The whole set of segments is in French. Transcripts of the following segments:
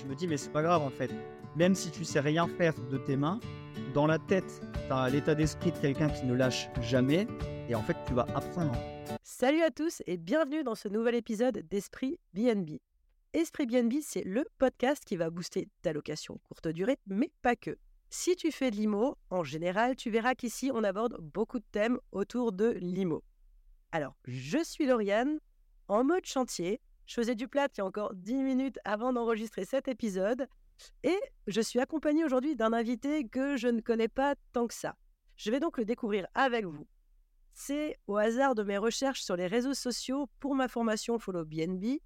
je me dis mais c'est pas grave en fait, même si tu sais rien faire de tes mains, dans la tête t'as l'état d'esprit de quelqu'un qui ne lâche jamais et en fait tu vas apprendre. Salut à tous et bienvenue dans ce nouvel épisode d'Esprit BNB. Esprit BNB, c'est le podcast qui va booster ta location courte durée, mais pas que. Si tu fais de l'IMO, en général, tu verras qu'ici, on aborde beaucoup de thèmes autour de l'IMO. Alors, je suis Lauriane, en mode chantier. Je faisais du plâtre il y a encore 10 minutes avant d'enregistrer cet épisode. Et je suis accompagnée aujourd'hui d'un invité que je ne connais pas tant que ça. Je vais donc le découvrir avec vous. C'est au hasard de mes recherches sur les réseaux sociaux pour ma formation Follow BNB,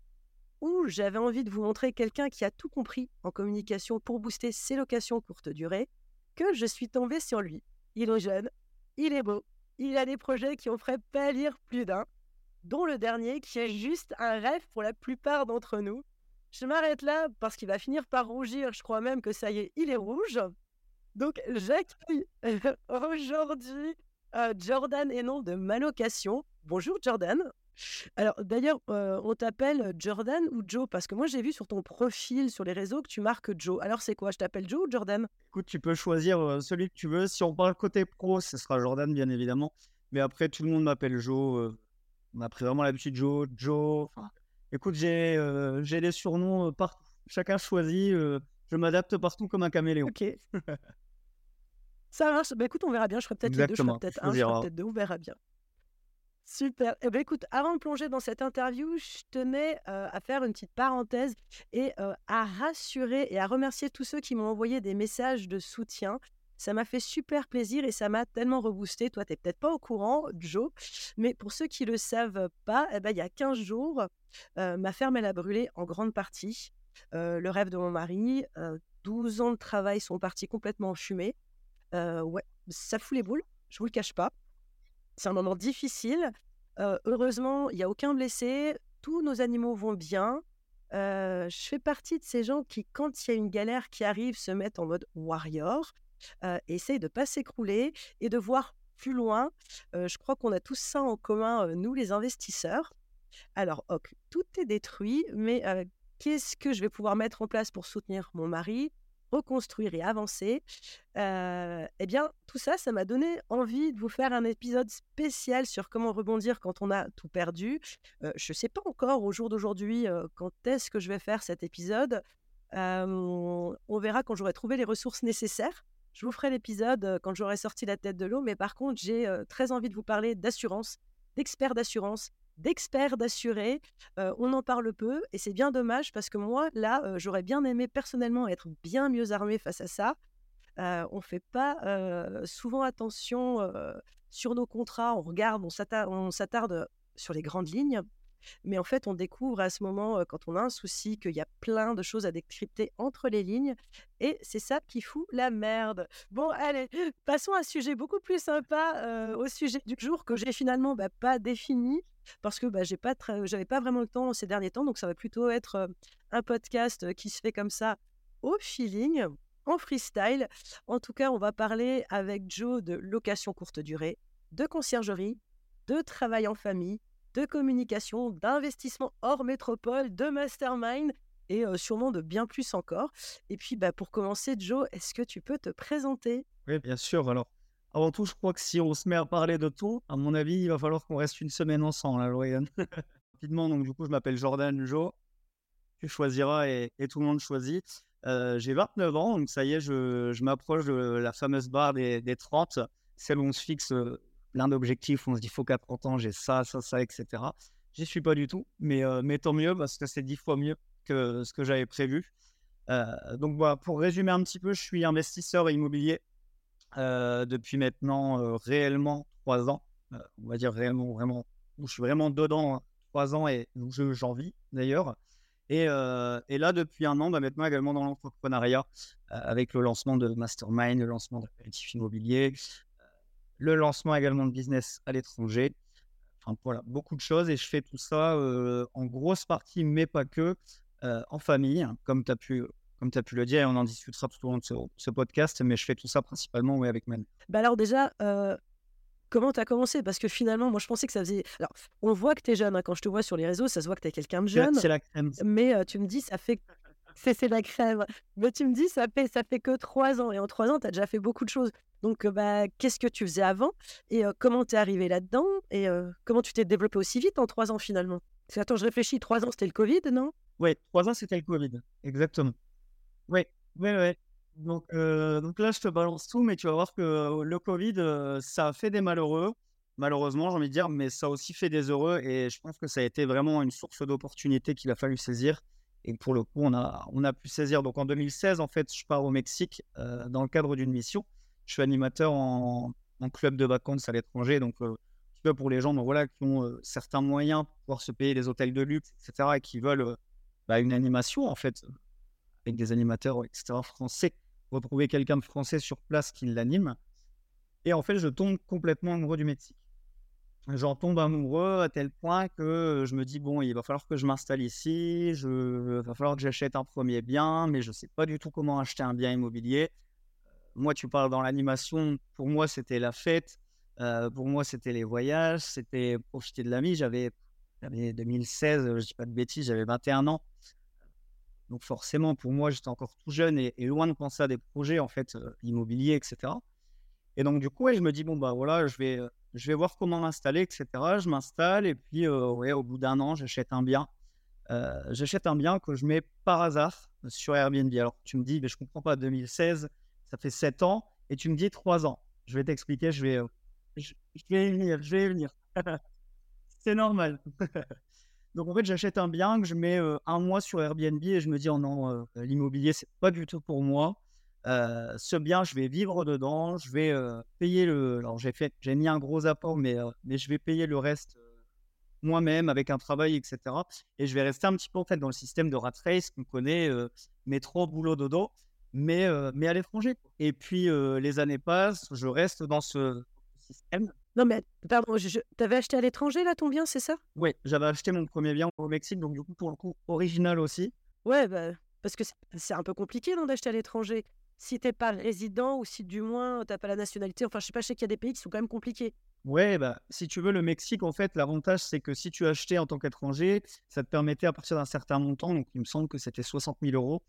où j'avais envie de vous montrer quelqu'un qui a tout compris en communication pour booster ses locations courte durée, que je suis tombée sur lui. Il est jeune, il est beau, il a des projets qui en feraient pâlir plus d'un, dont le dernier qui est juste un rêve pour la plupart d'entre nous. Je m'arrête là parce qu'il va finir par rougir, je crois même que ça y est, il est rouge. Donc j'accueille aujourd'hui Jordan Henon de Malo'Cation. Bonjour Jordan. Alors d'ailleurs, on t'appelle Jordan ou Joe? Parce que moi j'ai vu sur ton profil sur les réseaux que tu marques Joe. Alors c'est quoi, je t'appelle Joe ou Jordan? Écoute, tu peux choisir celui que tu veux. Si on parle côté pro, ce sera Jordan bien évidemment. Mais après tout le monde m'appelle Joe. On a pris vraiment l'habitude Joe. Enfin, écoute, j'ai les surnoms partout. Chacun choisit. Je m'adapte partout comme un caméléon. Ok. Ça marche. Bah écoute, on verra bien. Je ferai peut-être Exactement. Les deux. Je ferai peut-être un. Je ferai peut-être deux. On verra bien. Super. Eh bien, écoute, avant de plonger dans cette interview, je tenais à faire une petite parenthèse et à rassurer et à remercier tous ceux qui m'ont envoyé des messages de soutien. Ça m'a fait super plaisir et ça m'a tellement reboosté. Toi, tu n'es peut-être pas au courant, Joe, mais pour ceux qui ne le savent pas, eh ben, il y a 15 jours, ma ferme, elle a brûlé en grande partie. Le rêve de mon mari, 12 ans de travail sont partis complètement en fumée. Ouais, ça fout les boules, je ne vous le cache pas. C'est un moment difficile. Heureusement, il n'y a aucun blessé. Tous nos animaux vont bien. Je fais partie de ces gens qui, quand il y a une galère qui arrive, se mettent en mode warrior, essayent de ne pas s'écrouler et de voir plus loin. Je crois qu'on a tous ça en commun, nous les investisseurs. Alors, ok, tout est détruit, mais qu'est-ce que je vais pouvoir mettre en place pour soutenir mon mari ? Reconstruire et avancer, eh bien, tout ça, ça m'a donné envie de vous faire un épisode spécial sur comment rebondir quand on a tout perdu. Je ne sais pas encore au jour d'aujourd'hui quand est-ce que je vais faire cet épisode. On verra quand j'aurai trouvé les ressources nécessaires. Je vous ferai l'épisode quand j'aurai sorti la tête de l'eau, mais par contre, j'ai très envie de vous parler d'assurance, d'experts d'assurance, d'experts d'assurés. On en parle peu et c'est bien dommage parce que moi, là, j'aurais bien aimé personnellement être bien mieux armée face à ça. On ne fait pas souvent attention sur nos contrats. On regarde, on s'attarde sur les grandes lignes. Mais en fait, on découvre à ce moment, quand on a un souci, qu'il y a plein de choses à décrypter entre les lignes. Et c'est ça qui fout la merde. Bon, allez, passons à un sujet beaucoup plus sympa, au sujet du jour que j'ai finalement pas défini. Parce que j'avais pas vraiment le temps ces derniers temps, donc ça va plutôt être un podcast qui se fait comme ça au feeling, en freestyle. En tout cas, on va parler avec Joe de location courte durée, de conciergerie, de travail en famille, de communication, d'investissement hors métropole, de mastermind et sûrement de bien plus encore. Et puis, pour commencer, Joe, est-ce que tu peux te présenter ? Oui, bien sûr. Alors, avant tout, je crois que si on se met à parler de tout, à mon avis, il va falloir qu'on reste une semaine ensemble, là, Lauriane. Rapidement, donc du coup, je m'appelle Jordan Joe. Tu choisiras et tout le monde choisit. J'ai 29 ans, donc ça y est, je m'approche de la fameuse barre des 30, celle où on se fixe plein d'objectifs, on se dit « faut qu'à 30 ans, j'ai ça, etc. » J'y suis pas du tout, mais tant mieux, parce que c'est 10 fois mieux que ce que j'avais prévu. Donc, pour résumer un petit peu, je suis investisseur immobilier. Depuis maintenant réellement 3 ans, on va dire réellement, vraiment, où je suis vraiment dedans, hein, 3 ans et où j'en vis d'ailleurs. Et là, depuis un an, maintenant également dans l'entrepreneuriat, avec le lancement de Mastermind, le lancement d'apéritifs immobiliers, le lancement également de business à l'étranger. Enfin voilà, beaucoup de choses et je fais tout ça en grosse partie, mais pas que, en famille, hein, comme tu as pu le dire, et on en discutera tout au long de ce podcast, mais je fais tout ça principalement avec Manu. Alors déjà, comment tu as commencé ? Parce que finalement, moi je pensais que ça faisait... Alors, on voit que tu es jeune, hein. Quand je te vois sur les réseaux, ça se voit que tu es quelqu'un de jeune. C'est la crème. Mais tu me dis, ça fait c'est la crème. Mais tu me dis, ça fait que 3 ans. Et en 3 ans, tu as déjà fait beaucoup de choses. Donc, qu'est-ce que tu faisais avant? Et comment tu es arrivé là-dedans? Et comment tu t'es développé aussi vite en 3 ans, finalement? Parce que, attends, je réfléchis. 3 ans, c'était le Covid, non? Oui, 3 ans, c'était le Covid. Exactement. Oui. Donc là, je te balance tout, mais tu vas voir que le Covid, ça a fait des malheureux. Malheureusement, j'ai envie de dire, mais ça a aussi fait des heureux. Et je pense que ça a été vraiment une source d'opportunité qu'il a fallu saisir. Et pour le coup, on a pu saisir. Donc en 2016, en fait, je pars au Mexique dans le cadre d'une mission. Je suis animateur en club de vacances à l'étranger. Donc pour les gens qui ont certains moyens pour pouvoir se payer les hôtels de luxe, etc. et qui veulent une animation, en fait, avec des animateurs, etc. français, retrouver quelqu'un de français sur place qui l'anime. Et en fait, je tombe complètement amoureux du Mexique. J'en tombe amoureux à tel point que je me dis, bon, il va falloir que je m'installe ici, il va falloir que j'achète un premier bien, mais je ne sais pas du tout comment acheter un bien immobilier. Moi, tu parles dans l'animation, pour moi, c'était la fête, pour moi, c'était les voyages, c'était profiter de la vie. J'avais 2016, je ne dis pas de bêtises, j'avais 21 ans. Donc forcément, pour moi, j'étais encore tout jeune et loin de penser à des projets en fait, immobiliers, etc. Et donc, du coup, je me dis, bon, je vais voir comment m'installer, etc. Je m'installe et puis, au bout d'un an, j'achète un bien. J'achète un bien que je mets par hasard sur Airbnb. Alors, tu me dis, mais je ne comprends pas, 2016, ça fait 7 ans et tu me dis 3 ans. Je vais t'expliquer, je vais y venir. C'est normal. Donc, en fait, j'achète un bien que je mets 1 mois sur Airbnb et je me dis, oh non, l'immobilier, ce n'est pas du tout pour moi. Ce bien, je vais vivre dedans, je vais payer le... Alors, j'ai mis un gros apport, mais je vais payer le reste moi-même avec un travail, etc. Et je vais rester un petit peu en fait, dans le système de rat race qu'on connaît, métro, boulot, dodo, mais à l'étranger. Et puis, les années passent, je reste dans ce système. Non, mais pardon, t'avais acheté à l'étranger, là, ton bien, c'est ça? Oui, j'avais acheté mon premier bien au Mexique, donc du coup, pour le coup, original aussi. Ouais, parce que c'est un peu compliqué non, d'acheter à l'étranger. Si t'es pas résident ou si du moins t'as pas la nationalité, enfin je sais qu'il y a des pays qui sont quand même compliqués. Ouais, si tu veux, le Mexique, en fait, l'avantage c'est que si tu achetais en tant qu'étranger, ça te permettait à partir d'un certain montant, donc il me semble que c'était 60 000 euros,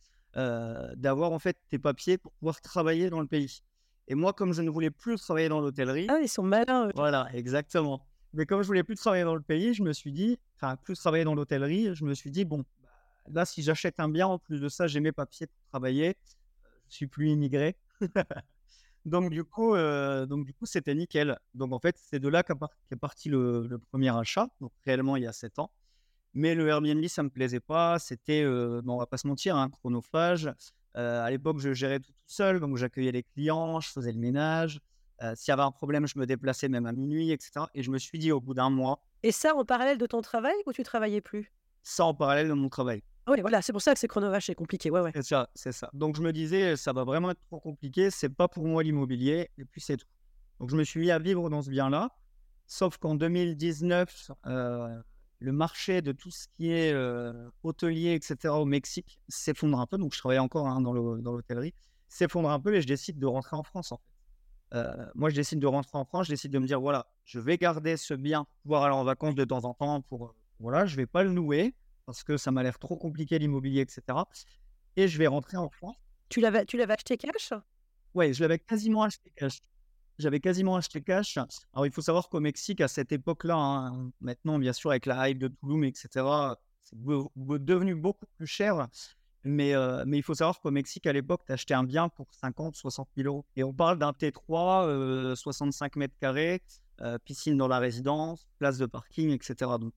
d'avoir en fait tes papiers pour pouvoir travailler dans le pays. Et moi, comme je ne voulais plus travailler dans l'hôtellerie... Ah, ils sont malins. Voilà, exactement. Mais comme je voulais plus travailler dans le pays, je me suis dit, bon, là, si j'achète un bien, en plus de ça, j'ai mes papiers pour travailler. Je suis plus immigré. donc, du coup, c'était nickel. Donc, en fait, c'est de là qu'est parti le premier achat. Donc, réellement, il y a 7 ans. Mais le Airbnb, ça ne me plaisait pas. C'était, on ne va pas se mentir, un chronophage. À l'époque, je gérais tout seul. Donc, j'accueillais les clients, je faisais le ménage. S'il y avait un problème, je me déplaçais même à minuit, etc. Et je me suis dit, au bout d'un mois... Et ça, en parallèle de ton travail ou tu ne travaillais plus? Ça, en parallèle de mon travail. Oui, voilà, c'est pour ça que c'est chronovache, c'est compliqué. Ouais. C'est ça. Donc, je me disais, ça va vraiment être trop compliqué, c'est pas pour moi l'immobilier, et puis c'est tout. Donc, je me suis mis à vivre dans ce bien-là, sauf qu'en 2019, le marché de tout ce qui est hôtelier, etc., au Mexique s'effondre un peu. Donc, je travaillais encore dans l'hôtellerie, s'effondre un peu, et je décide de rentrer en France, en fait. Je décide de me dire, voilà, je vais garder ce bien pour pouvoir aller en vacances de temps en temps, je vais pas le louer. Parce que ça m'a l'air trop compliqué l'immobilier, etc. Et je vais rentrer en France. Tu l'avais acheté cash? Oui, je l'avais quasiment acheté cash. Alors, il faut savoir qu'au Mexique, à cette époque-là, hein, maintenant, bien sûr, avec la hype de Tulum, etc., c'est devenu beaucoup plus cher. Mais il faut savoir qu'au Mexique, à l'époque, tu achetais un bien pour 50, 60 000 euros. Et on parle d'un T3, 65 mètres carrés, piscine dans la résidence, place de parking, etc. Donc,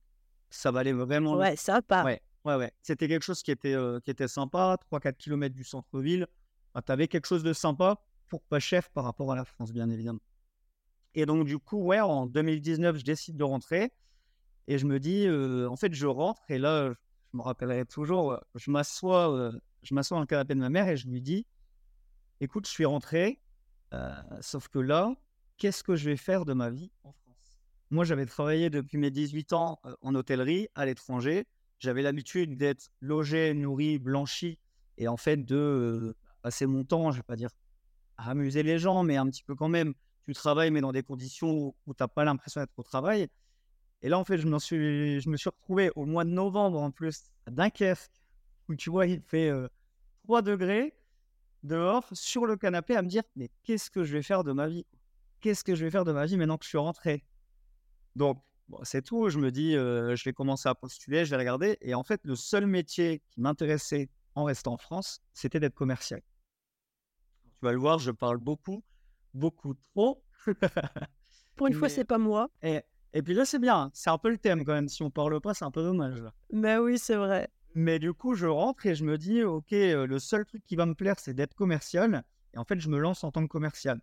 ça valait vraiment... Ouais, sympa. Ouais. C'était quelque chose qui était sympa, 3-4 km du centre-ville. Enfin, tu avais quelque chose de sympa pour pas cher par rapport à la France, bien évidemment. Et donc, du coup, en 2019, je décide de rentrer. Et je me dis, en fait, je rentre. Et là, je me rappellerai toujours, je m'assois dans le canapé de ma mère et je lui dis, écoute, je suis rentré. Sauf que là, qu'est-ce que je vais faire de ma vie en France ? Moi, j'avais travaillé depuis mes 18 ans en hôtellerie à l'étranger. J'avais l'habitude d'être logé, nourri, blanchi et en fait de passer mon temps, je ne vais pas dire à amuser les gens, mais un petit peu quand même. Tu travailles, mais dans des conditions où tu n'as pas l'impression d'être au travail. Et là, en fait, je me suis retrouvé au mois de novembre en plus à Dunkerque, où tu vois, il fait 3 degrés dehors sur le canapé à me dire mais qu'est-ce que je vais faire de ma vie ? Qu'est-ce que je vais faire de ma vie maintenant que je suis rentré ? Donc, bon, c'est tout. Je me dis, je vais commencer à postuler, je vais regarder. Et en fait, le seul métier qui m'intéressait en restant en France, c'était d'être commercial. Tu vas le voir, je parle beaucoup, beaucoup trop. Pour une fois, c'est pas moi. Et puis là, c'est bien. Hein. C'est un peu le thème quand même. Si on parle pas, c'est un peu dommage. Mais oui, c'est vrai. Mais du coup, je rentre et je me dis, OK, le seul truc qui va me plaire, c'est d'être commercial. Et en fait, je me lance en tant que commercial.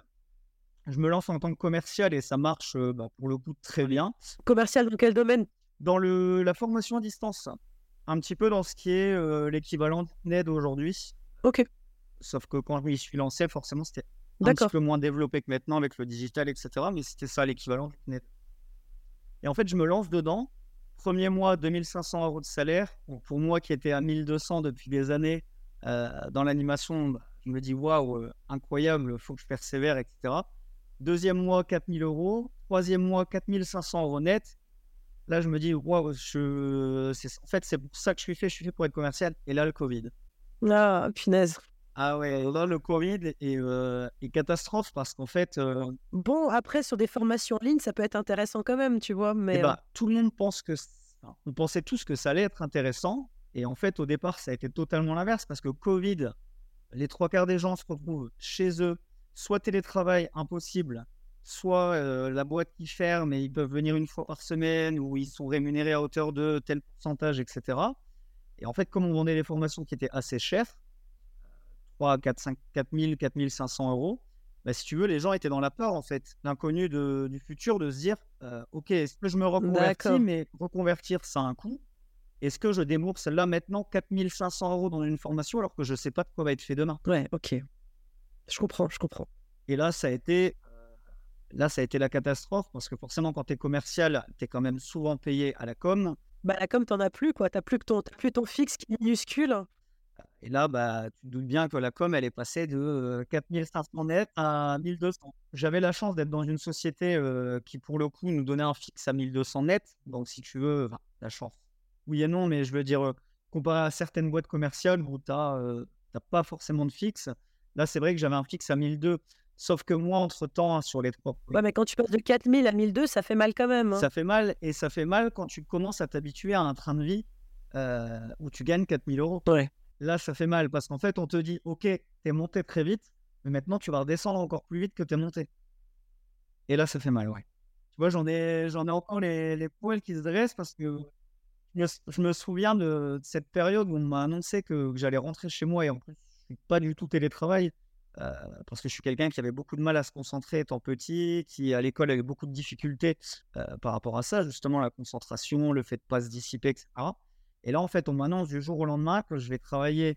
Je me lance en tant que commercial et ça marche pour le coup très bien. Commercial dans quel domaine ? Dans la formation à distance. Un petit peu dans ce qui est l'équivalent de Ned aujourd'hui. OK. Sauf que quand je m'y suis lancé, forcément, c'était un petit peu moins développé que maintenant avec le digital, etc. Mais c'était ça l'équivalent de Ned. Et en fait, je me lance dedans. Premier mois, 2 500 € de salaire. Donc, pour moi qui était à 1 200 depuis des années dans l'animation, je me dis waouh, incroyable, il faut que je persévère, etc. Deuxième mois, 4 000 €. Troisième mois, 4 500 € net. Là, je me dis, wow, en fait, c'est pour ça que je suis fait pour être commercial. Et là, le Covid. Ah, punaise. Ah ouais, là, le Covid est catastrophe parce qu'en fait... Bon, après, sur des formations en ligne, ça peut être intéressant quand même, tu vois. Mais... tout le monde pense que... On pensait tous que ça allait être intéressant. Et en fait, au départ, ça a été totalement l'inverse parce que Covid, les 3 quarts des gens se retrouvent chez eux. Soit télétravail impossible, soit la boîte qui ferme et ils peuvent venir une fois par semaine ou ils sont rémunérés à hauteur de tel pourcentage, etc. Et en fait, comme on vendait les formations qui étaient assez chères, 4 000, 4 500 €, bah, si tu veux, les gens étaient dans la peur, en fait, l'inconnu du futur, de se dire OK, est-ce que je me reconvertis ? D'accord. Mais reconvertir, ça a un coût. Est-ce que je débourse là maintenant 4 500 € dans une formation alors que je ne sais pas de quoi va être fait demain ? Ouais, OK. Je comprends. Et là, ça a été la catastrophe parce que forcément, quand tu es commercial, tu es quand même souvent payé à la com. Bah, la com, tu n'en as plus, quoi. Tu n'as plus ton fixe qui est minuscule. Et là, tu te doutes bien que la com, elle est passée de 4 500 € net à 1 200. J'avais la chance d'être dans une société qui, pour le coup, nous donnait un fixe à 1 200 net. Donc, si tu veux, la chance. Oui et non, mais je veux dire, comparé à certaines boîtes commerciales où tu n'as pas forcément de fixe, là, c'est vrai que j'avais un fixe à 1 200, sauf que moi, entre-temps, sur les trois... Ouais, mais quand tu passes de 4 000 à 1 200, ça fait mal quand même. Hein. Ça fait mal, et ça fait mal quand tu commences à t'habituer à un train de vie où tu gagnes 4 000 €. Ouais. Là, ça fait mal, parce qu'en fait, on te dit, OK, t'es monté très vite, mais maintenant, tu vas redescendre encore plus vite que t'es monté. Et là, ça fait mal, ouais. Tu vois, j'en ai encore les poils qui se dressent, parce que je me souviens de cette période où on m'a annoncé que j'allais rentrer chez moi, et en plus, je ne suis pas du tout télétravail parce que je suis quelqu'un qui avait beaucoup de mal à se concentrer étant petit, qui à l'école avait beaucoup de difficultés par rapport à ça, justement la concentration, le fait de ne pas se dissiper, etc. Et là, en fait, on m'annonce du jour au lendemain que je vais travailler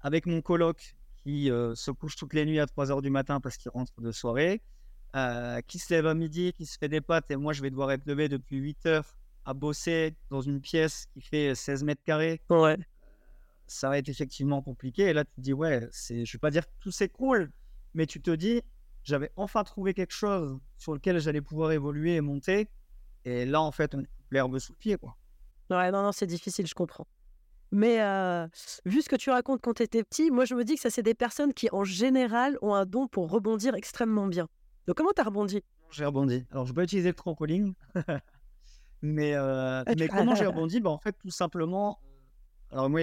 avec mon coloc qui se couche toutes les nuits à 3 h du matin parce qu'il rentre de soirée, qui se lève à midi, qui se fait des pâtes, et moi, je vais devoir être levé depuis 8 h à bosser dans une pièce qui fait 16 mètres carrés. Ouais. Ça va être effectivement compliqué. Et là, tu te dis, ouais, je ne vais pas dire que tout s'écroule, mais tu te dis, j'avais enfin trouvé quelque chose sur lequel j'allais pouvoir évoluer et monter. Et là, en fait, on coupe l'herbe sous le pied, quoi. Ouais, non, c'est difficile, je comprends. Mais vu ce que tu racontes quand tu étais petit, moi, je me dis que ça, c'est des personnes qui, en général, ont un don pour rebondir extrêmement bien. Donc, comment tu as rebondi ? J'ai rebondi. Alors, je n'ai pas utilisé le trampoline. mais comment j'ai rebondi ? En fait, tout simplement... Alors, moi,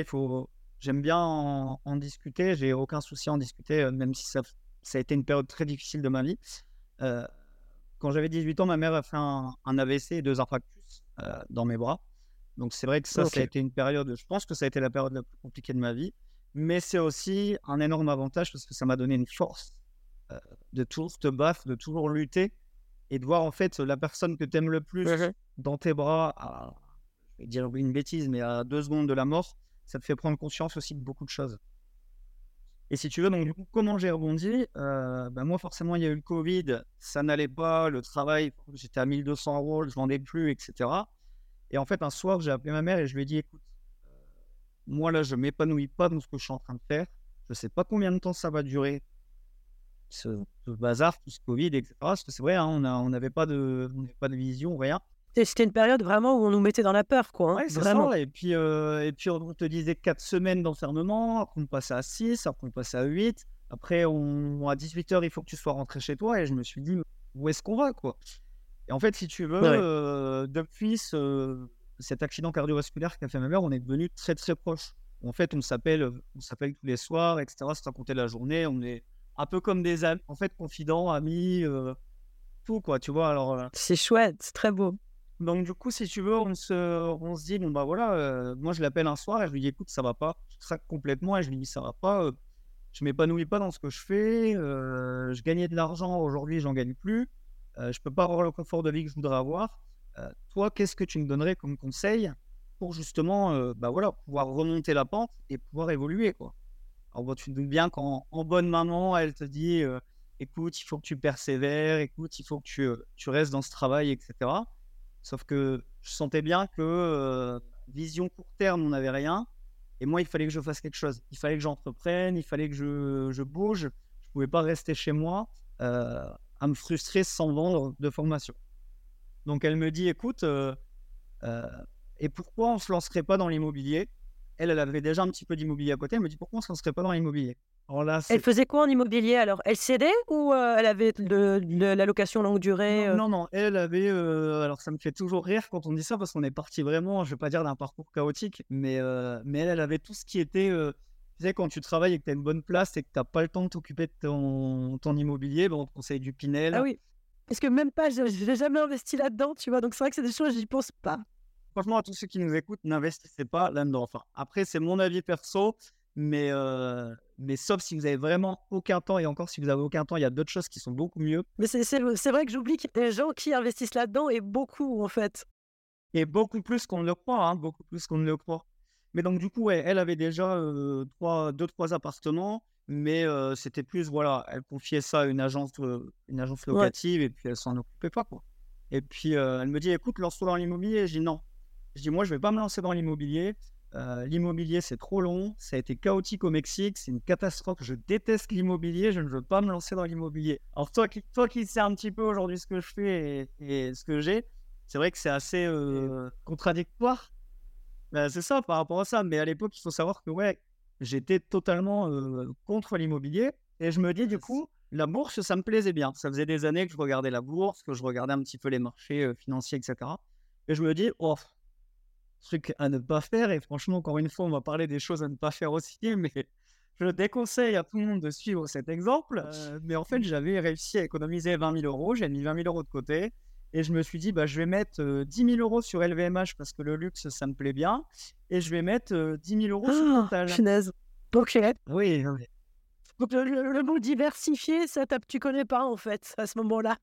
j'aime bien en discuter, j'ai aucun souci à en discuter, même si ça a été une période très difficile de ma vie. Quand j'avais 18 ans, ma mère a fait un AVC et 2 infarctus dans mes bras. Donc c'est vrai que ça, ça a été une période, je pense que ça a été la période la plus compliquée de ma vie. Mais c'est aussi un énorme avantage parce que ça m'a donné une force de toujours te battre, de toujours lutter et de voir en fait la personne que tu aimes le plus dans tes bras, je vais dire une bêtise, mais à 2 secondes de la mort. Ça te fait prendre conscience aussi de beaucoup de choses. Et si tu veux, donc du coup, comment j'ai rebondi ? Moi, forcément, il y a eu le Covid, ça n'allait pas, le travail, j'étais à 1 200 €, je ne vendais plus, etc. Et en fait, un soir, j'ai appelé ma mère et je lui ai dit, écoute, moi là, je ne m'épanouis pas dans ce que je suis en train de faire, je ne sais pas combien de temps ça va durer, ce bazar, tout ce Covid, etc. Parce que c'est vrai, hein, on n'avait pas de vision, rien. C'était une période vraiment où on nous mettait dans la peur, quoi. Hein, ouais, c'est vraiment. Ça, et puis on te disait 4 semaines d'enfermement, après on passait à 6, après on passait à 8. Après, à 18h, il faut que tu sois rentré chez toi. Et je me suis dit, où est-ce qu'on va, quoi? Et en fait, si tu veux, ouais. Depuis cet accident cardiovasculaire qu'a fait ma mère, on est devenus très, très proches. En fait, on s'appelle tous les soirs, etc. C'est à compter la journée. On est un peu comme des amis, en fait, confidents, amis, tout, quoi, tu vois. Alors, c'est chouette, c'est très beau. Donc, du coup, si tu veux, on se dit, bon, bah voilà, moi, je l'appelle un soir et je lui dis, écoute, ça va pas. Je craque complètement et je lui dis, ça va pas. Je m'épanouis pas dans ce que je fais, je gagnais de l'argent, aujourd'hui j'en gagne plus, je peux pas avoir le confort de vie que je voudrais avoir. Toi, qu'est-ce que tu me donnerais comme conseil pour justement pouvoir remonter la pente et pouvoir évoluer, quoi? Alors tu te dis bien qu'en bonne maman, elle te dit écoute, il faut que tu persévères, écoute, il faut que tu restes dans ce travail, etc. Sauf que je sentais bien que vision court terme, on n'avait rien. Et moi, il fallait que je fasse quelque chose. Il fallait que j'entreprenne, il fallait que je bouge. Je ne pouvais pas rester chez moi à me frustrer sans vendre de formation. Donc, elle me dit, écoute, et pourquoi on ne se lancerait pas dans l'immobilier ? Elle avait déjà un petit peu d'immobilier à côté. Elle me dit, pourquoi on ne se lancerait pas dans l'immobilier ? Alors là, elle faisait quoi en immobilier alors ? Elle cédait ou elle avait de la location longue durée ? Non, elle avait... alors ça me fait toujours rire quand on dit ça parce qu'on est parti vraiment, je ne vais pas dire d'un parcours chaotique, mais elle avait tout ce qui était... tu sais, quand tu travailles et que tu as une bonne place et que tu n'as pas le temps de t'occuper de ton immobilier, on te conseille du Pinel. Ah oui, parce que même pas, je n'ai jamais investi là-dedans, tu vois, donc c'est vrai que c'est des choses, je n'y pense pas. Franchement, à tous ceux qui nous écoutent, n'investissez pas là-dedans. Enfin, après, c'est mon avis perso, mais sauf si vous n'avez vraiment aucun temps, et encore si vous n'avez aucun temps, il y a d'autres choses qui sont beaucoup mieux. Mais c'est vrai que j'oublie qu'il y a des gens qui investissent là-dedans, et beaucoup en fait. Et beaucoup plus qu'on ne le croit, hein, beaucoup plus qu'on ne le croit. Mais donc du coup, ouais, elle avait déjà 2-3 appartements, mais c'était plus, voilà, elle confiait ça à une agence locative, ouais. Et puis elle ne s'en occupait pas, quoi. Et puis elle me dit, écoute, lance-toi dans l'immobilier. Je dis non. Je dis, moi, je ne vais pas me lancer dans l'immobilier. L'immobilier, c'est trop long, ça a été chaotique au Mexique, c'est une catastrophe, je déteste l'immobilier, je ne veux pas me lancer dans l'immobilier. Alors toi qui sais un petit peu aujourd'hui ce que je fais et ce que j'ai, c'est vrai que c'est assez contradictoire, c'est ça par rapport à ça, mais à l'époque il faut savoir que ouais, j'étais totalement contre l'immobilier et je me dis du coup, la bourse ça me plaisait bien, ça faisait des années que je regardais la bourse, que je regardais un petit peu les marchés financiers, etc. Et je me dis, oh, truc à ne pas faire, et franchement encore une fois on va parler des choses à ne pas faire aussi, mais je déconseille à tout le monde de suivre cet exemple, mais en fait j'avais réussi à économiser 20 000 euros, j'ai mis 20 000 euros de côté et je me suis dit je vais mettre 10 000 euros sur LVMH parce que le luxe ça me plaît bien, et je vais mettre 10 000 euros sur Total. Punaise, okay. Oui, donc le mot diversifié, ça tu connais pas en fait à ce moment là.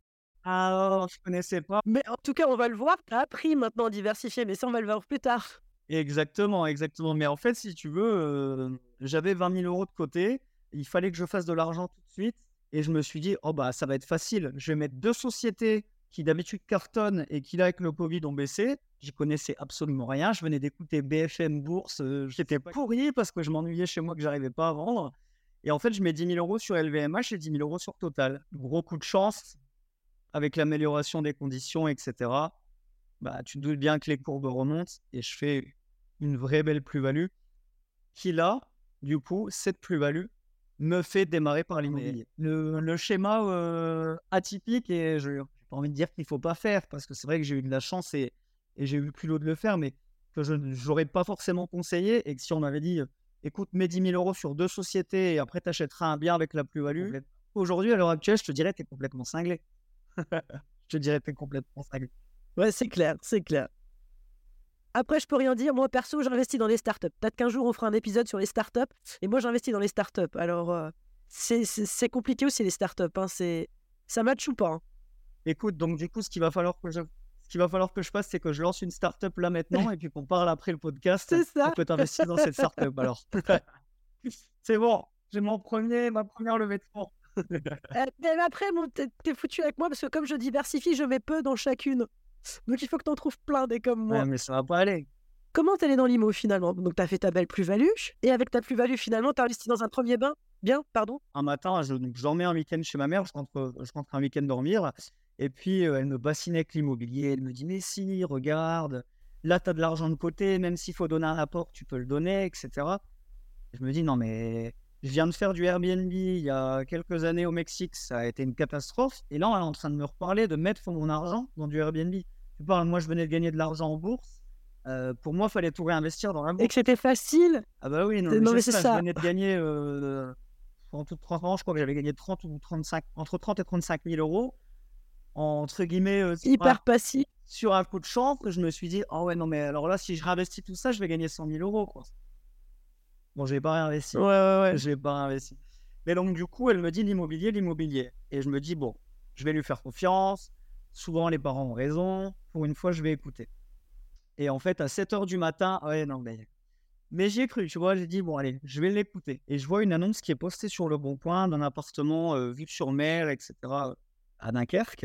Alors, je ne connaissais pas. Mais en tout cas, on va le voir, tu as appris maintenant diversifier, mais ça, on va le voir plus tard. Exactement. Mais en fait, si tu veux, j'avais 20 000 euros de côté, il fallait que je fasse de l'argent tout de suite, et je me suis dit, ça va être facile, je vais mettre 2 sociétés qui d'habitude cartonnent et qui, là, avec le Covid, ont baissé. J'y connaissais absolument rien, je venais d'écouter BFM Bourse, j'étais pourri parce que je m'ennuyais chez moi que je n'arrivais pas à vendre, et en fait, je mets 10 000 euros sur LVMH et 10 000 euros sur Total. Gros coup de chance. Avec l'amélioration des conditions, etc., tu te doutes bien que les courbes remontent et je fais une vraie belle plus-value qui, là, du coup, cette plus-value me fait démarrer par l'immobilier. Le schéma atypique, et je n'ai pas envie de dire qu'il ne faut pas faire parce que c'est vrai que j'ai eu de la chance et j'ai eu le culot de le faire, mais que je n'aurais pas forcément conseillé, et que si on m'avait dit « Écoute, mets 10 000 euros sur 2 sociétés et après, tu achèteras un bien avec la plus-value », aujourd'hui, à l'heure actuelle, je te dirais que tu es complètement cinglé. Ouais, c'est clair. Après, je peux rien dire. Moi, perso, j'investis dans les startups. Peut-être qu'un jour, on fera un épisode sur les startups. Et moi, j'investis dans les startups. Alors, c'est compliqué aussi, les startups. Hein. Ça match ou pas, hein. Écoute, donc du coup, ce qu'il va falloir que je fasse, c'est que je lance une startup là maintenant et puis qu'on parle après le podcast. C'est ça. Pour que tu investisses dans cette startup. Alors, c'est bon. J'ai ma première levée de fonds. Mais après, t'es foutu avec moi parce que comme je diversifie, je mets peu dans chacune. Donc il faut que t'en trouves plein des comme moi. Ouais, mais ça va pas aller. Comment t'es allé dans l'IMO finalement ? Donc t'as fait ta belle plus-value et avec ta plus-value finalement, t'as investi dans un premier bien. Un matin, je dormais un week-end chez ma mère, je rentre un week-end dormir Et puis, elle me bassinait avec l'immobilier. Elle me dit, mais si, regarde, là, tu as de l'argent de côté. Même s'il faut donner un apport, tu peux le donner, etc. Je me dis, non, mais je viens de faire du Airbnb il y a quelques années au Mexique. Ça a été une catastrophe. Et là, on est en train de me reparler de mettre mon argent dans du Airbnb. Tu parles, moi, je venais de gagner de l'argent en bourse. Pour moi, il fallait tout réinvestir dans la bourse. Et que c'était facile. Ah bah oui, non mais c'est ça. Je venais de gagner... en toute transparence, je crois que j'avais gagné 30 ou 35, entre 30 et 35 000 euros, entre guillemets, hyper passif. Sur un coup de chance, je me suis dit, ah oh ouais, non, mais alors là, si je réinvestis tout ça, je vais gagner 100 000 euros, quoi. Bon, je n'ai pas réinvesti. Ouais. Je n'ai pas réinvesti. Mais donc, du coup, elle me dit l'immobilier. Et je me dis, bon, je vais lui faire confiance. Souvent, les parents ont raison. Pour une fois, je vais écouter. Et en fait, à 7 h du matin, ouais, non, mais j'y ai cru, tu vois, j'ai dit, bon, allez, je vais l'écouter. Et je vois une annonce qui est postée sur Le Bon Coin d'un appartement vue sur mer, etc., à Dunkerque.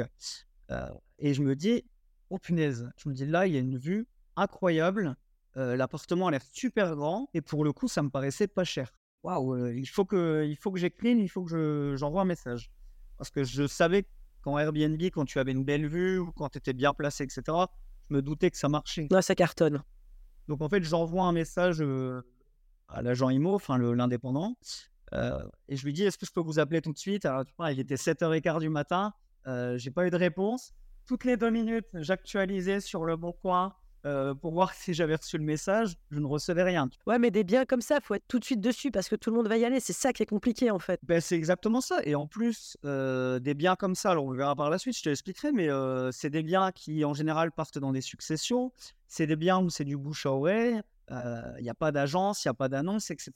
Et je me dis, oh punaise, je me dis, là, il y a une vue incroyable. L'appartement a l'air super grand. Et pour le coup, ça me paraissait pas cher. Waouh, il faut que j'écrive, il faut que j'envoie un message. Parce que je savais qu'en Airbnb, quand tu avais une belle vue ou quand tu étais bien placé, etc., je me doutais que ça marchait. Ouais, ça cartonne. Donc, en fait, j'envoie un message à l'agent IMO, enfin l'indépendant, et je lui dis, est-ce que je peux vous appeler tout de suite? Alors, tu vois, il était 7h15 du matin, je n'ai pas eu de réponse. Toutes les 2 minutes, j'actualisais sur Le Bon Coin pour voir si j'avais reçu le message. Je ne recevais rien. Ouais, mais des biens comme ça, il faut être tout de suite dessus parce que tout le monde va y aller. C'est ça qui est compliqué, en fait. Ben, c'est exactement ça. Et en plus, des biens comme ça, alors on verra par la suite, je te l'expliquerai, mais c'est des biens qui, en général, partent dans des successions. C'est des biens où c'est du bouche à oreille, il n'y a pas d'agence, il n'y a pas d'annonce, etc.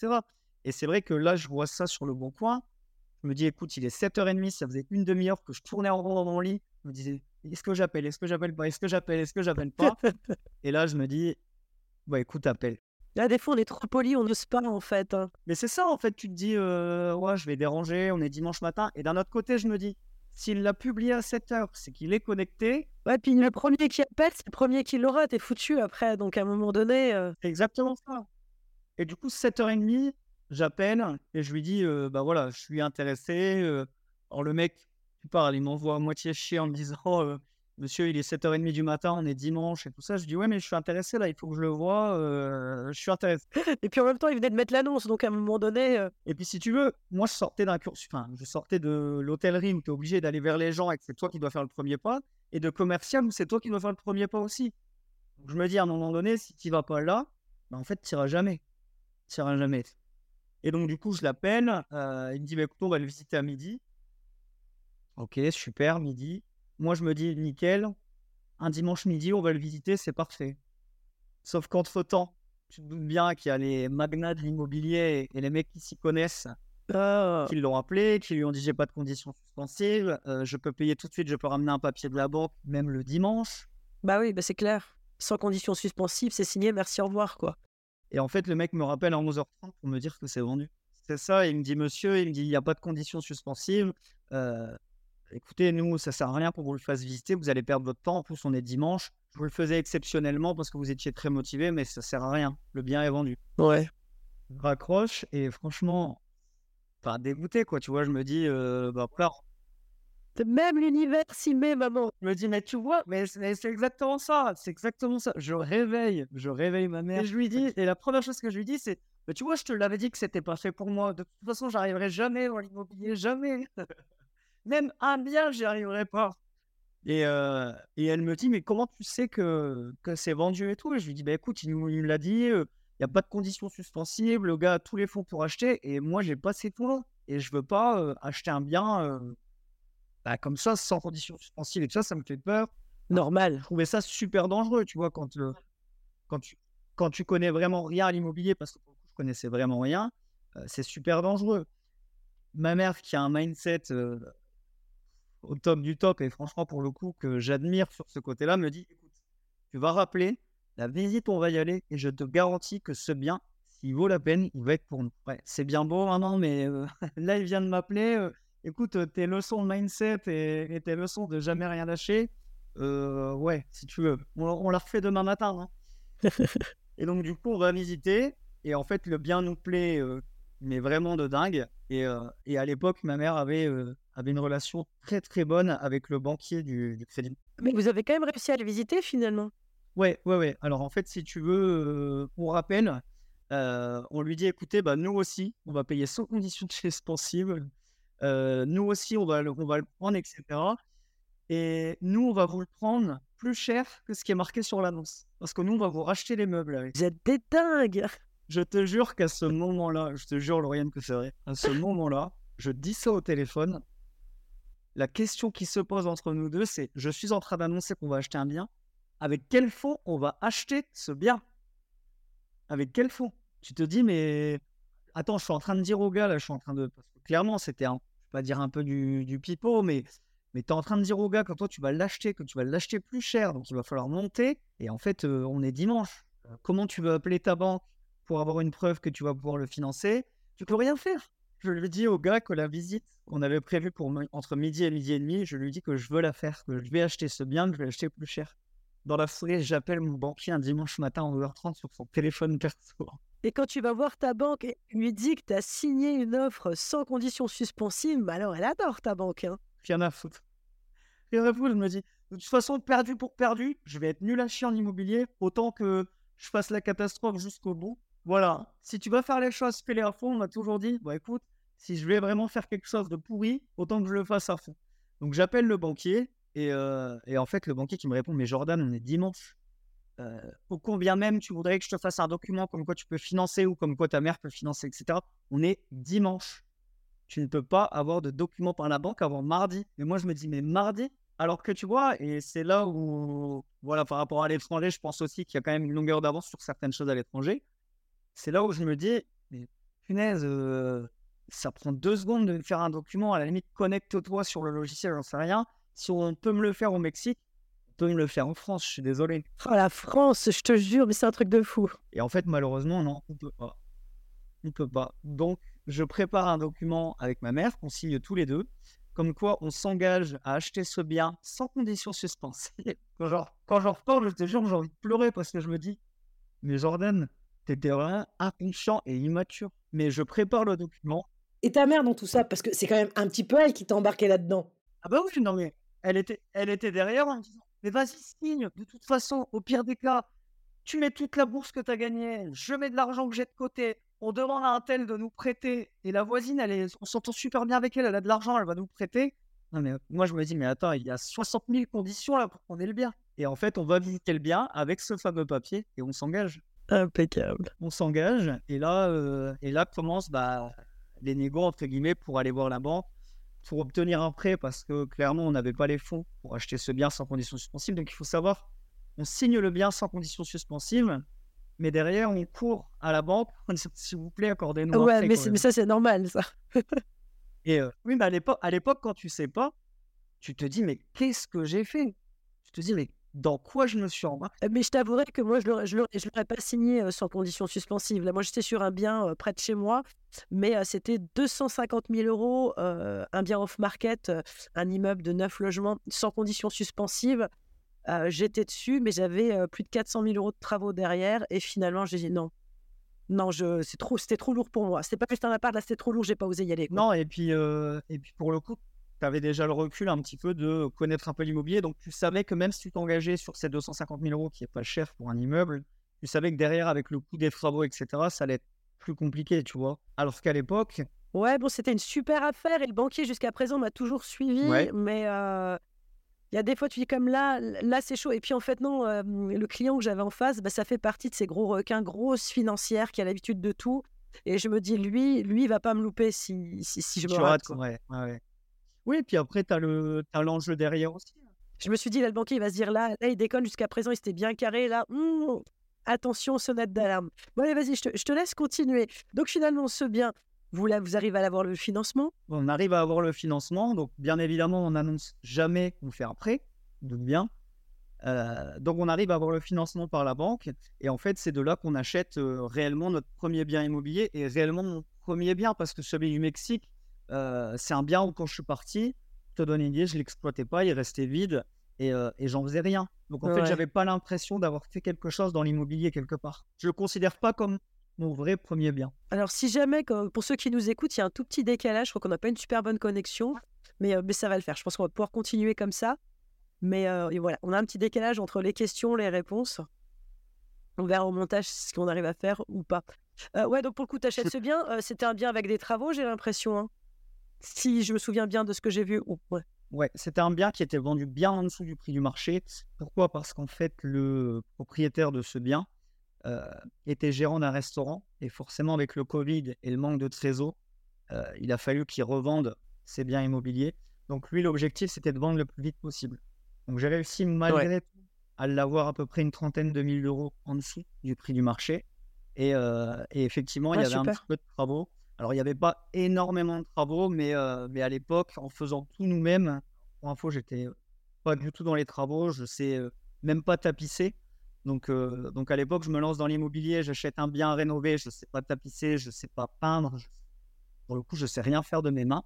Et c'est vrai que là, je vois ça sur Le Bon Coin. Je me dis, écoute, il est 7h30, ça faisait une demi-heure que je tournais en rond dans mon lit. Je me disais, est-ce que j'appelle pas Et là, je me dis, bah écoute, appelle. Là, des fois, on est trop poli, on n'ose pas, en fait. Hein. Mais c'est ça, en fait, tu te dis, ouais, je vais déranger, on est dimanche matin. Et d'un autre côté, je me dis, s'il l'a publié à 7h, c'est qu'il est connecté. Ouais, puis le premier qui appelle, c'est le premier qui l'aura, t'es foutu après. Donc à un moment donné. C'est exactement ça. Et du coup, 7h30, j'appelle et je lui dis bah voilà, je suis intéressé. Alors le mec, tu parles, il m'envoie à moitié chier en me disant monsieur, il est 7h30 du matin, on est dimanche et tout ça. Je dis ouais, mais je suis intéressé là, il faut que je le voie. Je suis intéressé. Et puis en même temps, il venait de mettre l'annonce, donc à un moment donné. Et puis si tu veux, moi je sortais d'un cursus, enfin, je sortais de l'hôtellerie où tu es obligé d'aller vers les gens et que c'est toi qui dois faire le premier pas, et de commercial où c'est toi qui dois faire le premier pas aussi. Donc je me dis à un moment donné, si tu vas pas là, bah, en fait, tu iras jamais. Tu iras jamais. Et donc du coup, je l'appelle, il me dit bah, écoute, on va le visiter à midi. Ok, super, midi. Moi, je me dis, nickel, un dimanche midi, on va le visiter, c'est parfait. Sauf qu'entre temps, tu te doutes bien qu'il y a les magnats de l'immobilier et les mecs qui s'y connaissent, qui l'ont appelé, qui lui ont dit, j'ai pas de conditions suspensives, je peux payer tout de suite, je peux ramener un papier de la banque, même le dimanche. Bah oui, bah c'est clair. Sans conditions suspensives, c'est signé, merci, au revoir, quoi. Et en fait, le mec me rappelle à 11h30 pour me dire que c'est vendu. C'est ça, il me dit, monsieur, il n'y a pas de conditions suspensives, écoutez, nous, ça ne sert à rien pour qu'on le fasse visiter. Vous allez perdre votre temps. En plus, on est dimanche. Je vous le faisais exceptionnellement parce que vous étiez très motivé, mais ça ne sert à rien. Le bien est vendu. Ouais. Je raccroche et franchement, pas dégoûté, quoi. Tu vois, je me dis, bah, pleure. Même l'univers s'y met, maman. Je me dis, mais tu vois, mais c'est exactement ça. C'est exactement ça. Je réveille ma mère. Et je lui dis, et la première chose que je lui dis, c'est, mais tu vois, je te l'avais dit que c'était pas fait pour moi. De toute façon, j'arriverai jamais dans l'immobilier, jamais. Même un bien, j'y arriverai pas. Et elle me dit, mais comment tu sais que c'est vendu et tout? Et je lui dis, bah écoute, il me l'a dit, il n'y a pas de conditions suspensibles, le gars a tous les fonds pour acheter, et moi, j'ai pas ces fonds-là. Et je veux pas acheter un bien bah, comme ça, sans conditions suspensibles. Et tout ça, ça me fait peur. Normal. Je trouvais ça super dangereux, tu vois, quand tu connais vraiment rien à l'immobilier, parce que je connaissais vraiment rien, c'est super dangereux. Ma mère, qui a un mindset... au top du top, et franchement, pour le coup, que j'admire sur ce côté-là, me dit, écoute, tu vas rappeler, la visite, on va y aller, et je te garantis que ce bien, s'il vaut la peine, il va être pour nous. Ouais, c'est bien beau, maintenant, mais là, il vient de m'appeler, écoute, tes leçons de mindset et tes leçons de jamais rien lâcher, ouais, si tu veux, on la refait demain matin. Hein. Et donc, du coup, on va visiter, et en fait, le bien nous plaît mais vraiment de dingue. Et à l'époque, ma mère avait une relation très très bonne avec le banquier du crédit. Mais vous avez quand même réussi à le visiter finalement. Ouais. Alors en fait, si tu veux, on rappelle, on lui dit, écoutez, bah, nous aussi, on va payer sans condition suspensive. Nous aussi, on va le prendre, etc. Et nous, on va vous le prendre plus cher que ce qui est marqué sur l'annonce. Parce que nous, on va vous racheter les meubles avec. Vous êtes des dingues! Je te jure qu'à ce moment-là, je te jure, Lauriane, que c'est vrai, à ce moment-là, je dis ça au téléphone. La question qui se pose entre nous deux, c'est, je suis en train d'annoncer qu'on va acheter un bien. Avec quel fonds on va acheter ce bien? Avec quel fonds? Tu te dis, mais... Attends, je suis en train de dire au gars, là, je suis en train de... Parce que clairement, c'était, un... je ne vais pas dire un peu du pipeau, mais tu es en train de dire au gars, quand toi, tu vas l'acheter, que tu vas l'acheter plus cher, donc il va falloir monter. Et en fait, on est dimanche. Comment tu veux appeler ta banque pour avoir une preuve que tu vas pouvoir le financer? Tu peux rien faire. Je lui dis au gars que la visite qu'on avait prévue pour entre midi et demi, je lui dis que je veux la faire, que je vais acheter ce bien, que je vais l'acheter plus cher. Dans la foulée, j'appelle mon banquier un dimanche matin à 11h30 sur son téléphone perso. Et quand tu vas voir ta banque et lui dis que tu as signé une offre sans condition suspensive, bah alors elle adore ta banque. Hein. Rien à foutre, je me dis, de toute façon, perdu pour perdu, je vais être nul à chier en immobilier, autant que je fasse la catastrophe jusqu'au bout. Voilà, si tu vas faire les choses, fais-les à fond. On m'a toujours dit, bah écoute, si je vais vraiment faire quelque chose de pourri, autant que je le fasse à fond. Donc j'appelle le banquier. Et en fait, le banquier qui me répond, mais Jordan, on est dimanche. Au combien même tu voudrais que je te fasse un document comme quoi tu peux financer ou comme quoi ta mère peut financer, etc. On est dimanche. Tu ne peux pas avoir de document par la banque avant mardi. Et moi, je me dis, mais mardi? Alors que tu vois, et c'est là où, voilà, par rapport à l'étranger, je pense aussi qu'il y a quand même une longueur d'avance sur certaines choses à l'étranger. C'est là où je me dis, mais punaise, ça prend 2 secondes de faire un document. À la limite, connecte-toi sur le logiciel, j'en sais rien. Si on peut me le faire au Mexique, on peut me le faire en France, je suis désolé. Oh la France, je te jure, mais c'est un truc de fou. Et en fait, malheureusement, non, on ne peut pas. On ne peut pas. Donc, je prépare un document avec ma mère, qu'on signe tous les deux, comme quoi on s'engage à acheter ce bien sans condition suspensive. Quand j'en reparle, je te jure, j'ai envie de pleurer parce que je me dis, mais Jordan, t'étais vraiment inconscient et immature. Mais je prépare le document. Et ta mère dans tout ça, parce que c'est quand même un petit peu elle qui t'a embarqué là-dedans. Ah bah oui, non mais... Elle était derrière en me disant, mais vas-y, signe, de toute façon, au pire des cas, tu mets toute la bourse que tu as gagnée, je mets de l'argent que j'ai de côté, on demande à un tel de nous prêter, et la voisine, on s'entend super bien avec elle, elle a de l'argent, elle va nous prêter. Non mais moi, je me dis, mais attends, il y a 60 000 conditions là pour qu'on ait le bien. Et en fait, on va visiter le bien avec ce fameux papier, et on s'engage. Impeccable. On s'engage, et là commence les négos, entre guillemets, pour aller voir la banque, pour obtenir un prêt, parce que clairement, on n'avait pas les fonds pour acheter ce bien sans condition suspensive. Donc, il faut savoir, on signe le bien sans condition suspensive, mais derrière, on court à la banque, on dit, s'il vous plaît, accordez-nous un prêt. Mais ça, c'est normal, ça. Et oui, mais à l'époque, quand tu ne sais pas, tu te dis, mais qu'est-ce que j'ai fait? Tu te dis, mais dans quoi je me suis embarqué? Mais je t'avouerais que moi, je l'aurais pas signé sans condition suspensive. Là, moi, j'étais sur un bien près de chez moi, mais c'était 250 000 €, un bien off-market, un immeuble de 9 logements, sans condition suspensive. J'étais dessus, mais j'avais plus de 400 000 € de travaux derrière. Et finalement, j'ai dit non. Non, c'était trop lourd pour moi. C'était pas juste un appart, là, c'était trop lourd, j'ai pas osé y aller, quoi. Non, et puis pour le coup, tu avais déjà le recul un petit peu de connaître un peu l'immobilier. Donc, tu savais que même si tu t'engageais sur ces 250 000 € qui n'est pas cher pour un immeuble, tu savais que derrière, avec le coût des travaux, etc., ça allait être plus compliqué, tu vois. Alors qu'à l'époque... Ouais, bon, c'était une super affaire et le banquier, jusqu'à présent, m'a toujours suivi. Ouais. Mais il y a des fois, tu dis comme là, c'est chaud. Et puis, en fait, non, le client que j'avais en face, ça fait partie de ces gros requins, grosses financières qui a l'habitude de tout. Et je me dis, lui, il ne va pas me louper si je me rate. Quoi. Ouais. Oui, et puis après, tu as l'enjeu derrière aussi. Je me suis dit, là, le banquier, il va se dire, là, il déconne, jusqu'à présent, il s'était bien carré, là, attention, sonnette d'alarme. Bon, allez, vas-y, je te laisse continuer. Donc, finalement, ce bien, vous arrivez à avoir le financement? On arrive à avoir le financement, donc bien évidemment, on n'annonce jamais qu'on fait un prêt, donc bien. Donc, on arrive à avoir le financement par la banque, et en fait, c'est de là qu'on achète réellement notre premier bien immobilier, et réellement mon premier bien, parce que celui du Mexique, c'est un bien où quand je suis parti, je te donne une idée, je ne l'exploitais pas, il restait vide et j'en faisais rien. Donc en fait, je n'avais pas l'impression d'avoir fait quelque chose dans l'immobilier quelque part. Je ne le considère pas comme mon vrai premier bien. Alors, si jamais, pour ceux qui nous écoutent, il y a un tout petit décalage, je crois qu'on n'a pas une super bonne connexion, mais ça va le faire. Je pense qu'on va pouvoir continuer comme ça. Mais voilà, on a un petit décalage entre les questions, les réponses. On verra au montage ce qu'on arrive à faire ou pas. Ouais, donc pour le coup, t'achètes ce bien. C'était un bien avec des travaux, j'ai l'impression. Hein. Si je me souviens bien de ce que j'ai vu. Oh, ouais. Ouais, c'était un bien qui était vendu bien en dessous du prix du marché. Pourquoi ? Parce qu'en fait, le propriétaire de ce bien était gérant d'un restaurant. Et forcément, avec le Covid et le manque de trésor, il a fallu qu'il revende ses biens immobiliers. Donc lui, l'objectif, c'était de vendre le plus vite possible. Donc j'ai réussi, malgré tout, à l'avoir à peu près une $30,000 en dessous du prix du marché. Et effectivement, il y avait un petit peu de travaux. Alors, il n'y avait pas énormément de travaux, mais à l'époque, en faisant tout nous-mêmes, pour info, j'étais pas du tout dans les travaux, je sais même pas tapisser. Donc à l'époque, je me lance dans l'immobilier, j'achète un bien rénové, je sais pas tapisser, je sais pas peindre. Pour le coup, je sais rien faire de mes mains.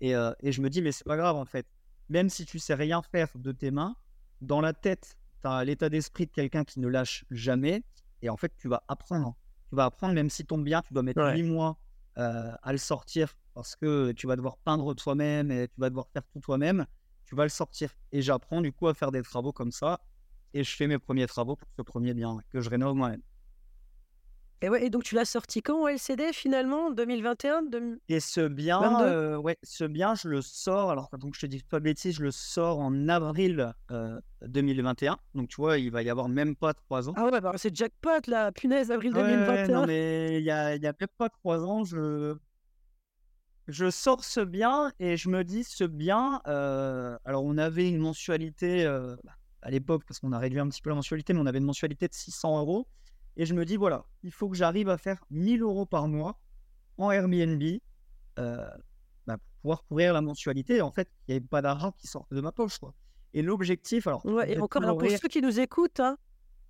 Et je me dis, mais c'est pas grave en fait. Même si tu sais rien faire de tes mains, dans la tête, tu as l'état d'esprit de quelqu'un qui ne lâche jamais. Et en fait, tu vas apprendre. Tu vas apprendre, même si ton bien, tu dois mettre 8 mois à le sortir parce que tu vas devoir peindre toi-même et tu vas devoir faire tout toi-même. Tu vas le sortir. Et j'apprends du coup à faire des travaux comme ça. Et je fais mes premiers travaux pour ce premier bien que je rénove moi-même. Et donc tu l'as sorti quand au LCD finalement, 2021 de... Et ce bien, je le sors, alors donc je te dis pas de bêtises, je le sors en avril 2021. Donc tu vois, il va y avoir même pas 3 ans. Ah ouais, bah, c'est jackpot là, punaise, avril 2021. Non mais il y a peut-être pas 3 ans, je sors ce bien et je me dis ce bien, alors on avait une mensualité à l'époque parce qu'on a réduit un petit peu la mensualité, mais on avait une mensualité de €600. Et je me dis, voilà, il faut que j'arrive à faire 1 000 € par mois en Airbnb pour pouvoir couvrir la mensualité. En fait, il n'y avait pas d'argent qui sortait de ma poche, quoi. Et l'objectif, alors... Ouais, et encore, alors, pour ceux qui nous écoutent, hein,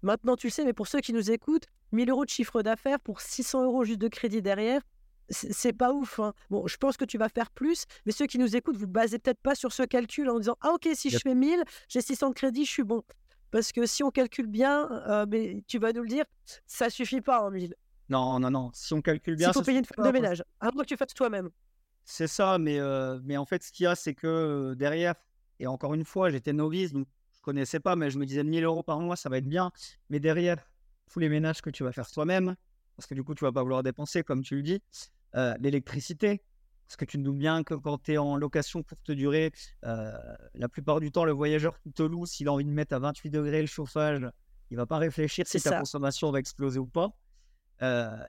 maintenant tu le sais, mais pour ceux qui nous écoutent, 1 000 € de chiffre d'affaires pour €600 juste de crédit derrière, c'est pas ouf. Hein. Bon, je pense que tu vas faire plus, mais ceux qui nous écoutent, vous ne basez peut-être pas sur ce calcul en disant, ah ok, si je fais 1 000, j'ai 600 de crédit, je suis bon. Parce que si on calcule bien, mais tu vas nous le dire, ça ne suffit pas en 1 000. Non. Si on calcule bien, il faut payer une femme de ménage. Avant que tu fasses toi-même. C'est ça, mais en fait, ce qu'il y a, c'est que derrière, et encore une fois, j'étais novice, donc je ne connaissais pas, mais je me disais 1 000 € par mois, ça va être bien. Mais derrière, tous les ménages que tu vas faire toi-même, parce que du coup, tu ne vas pas vouloir dépenser, comme tu le dis, l'électricité. Parce que tu te doutes bien que quand tu es en location courte durée, la plupart du temps, le voyageur qui te loue, s'il a envie de mettre à 28 degrés le chauffage, il ne va pas réfléchir si ta consommation va exploser ou pas.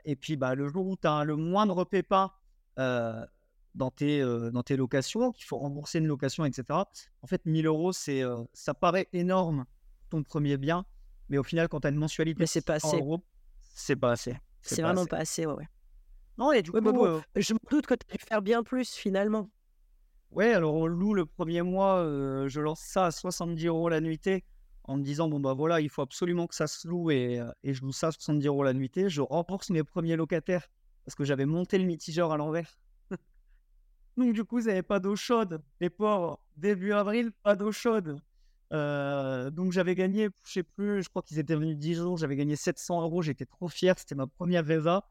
Et puis, le jour où tu as le moindre pépin dans tes locations, qu'il faut rembourser une location, etc. En fait, 1 000 €, ça paraît énorme, ton premier bien. Mais au final, quand tu as une mensualité de 100 euros, c'est pas assez. C'est pas vraiment assez. Pas assez, ouais. Non, et du coup, je me doute que tu peux faire bien plus finalement. Ouais, alors on loue le premier mois, je lance ça à 70 € la nuitée en me disant voilà, il faut absolument que ça se loue et je loue ça à 70 € la nuitée. Je rembourse mes premiers locataires parce que j'avais monté le mitigeur à l'envers. Donc du coup, ils n'avaient pas d'eau chaude. Les pauvres, début avril, pas d'eau chaude. Donc j'avais gagné, je sais plus, je crois qu'ils étaient venus 10 jours, j'avais gagné €700. J'étais trop fier, c'était ma première résa.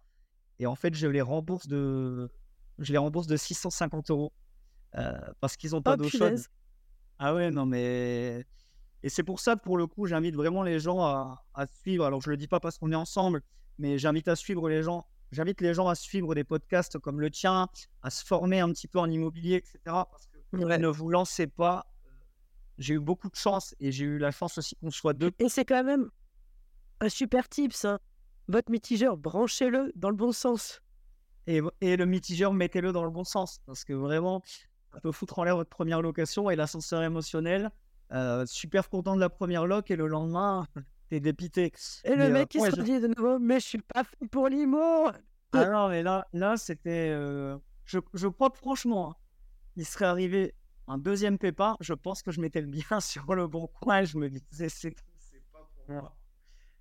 Et en fait, je les rembourse de €650 parce qu'ils n'ont pas d'eau chaude. Ah ouais, non mais... Et c'est pour ça, pour le coup, j'invite vraiment les gens à suivre. Alors, je ne le dis pas parce qu'on est ensemble, mais j'invite les gens à suivre des podcasts comme le tien, à se former un petit peu en immobilier, etc. Parce que ne vous lancez pas. J'ai eu beaucoup de chance et j'ai eu la chance aussi qu'on soit deux. Et c'est quand même un super tips, hein. Votre mitigeur, branchez-le dans le bon sens. Et le mitigeur, mettez-le dans le bon sens. Parce que vraiment, ça peut foutre en l'air votre première location et l'ascenseur émotionnel. Super content de la première loc et le lendemain, t'es dépité. Et le mec qui se dit de nouveau, mais je suis pas fait pour l'IMO. Ah non, mais là c'était... Je crois que franchement, hein, il serait arrivé un deuxième pépin. Je pense que je mettais le bien sur le bon coin et je me disais, c'est pas pour moi.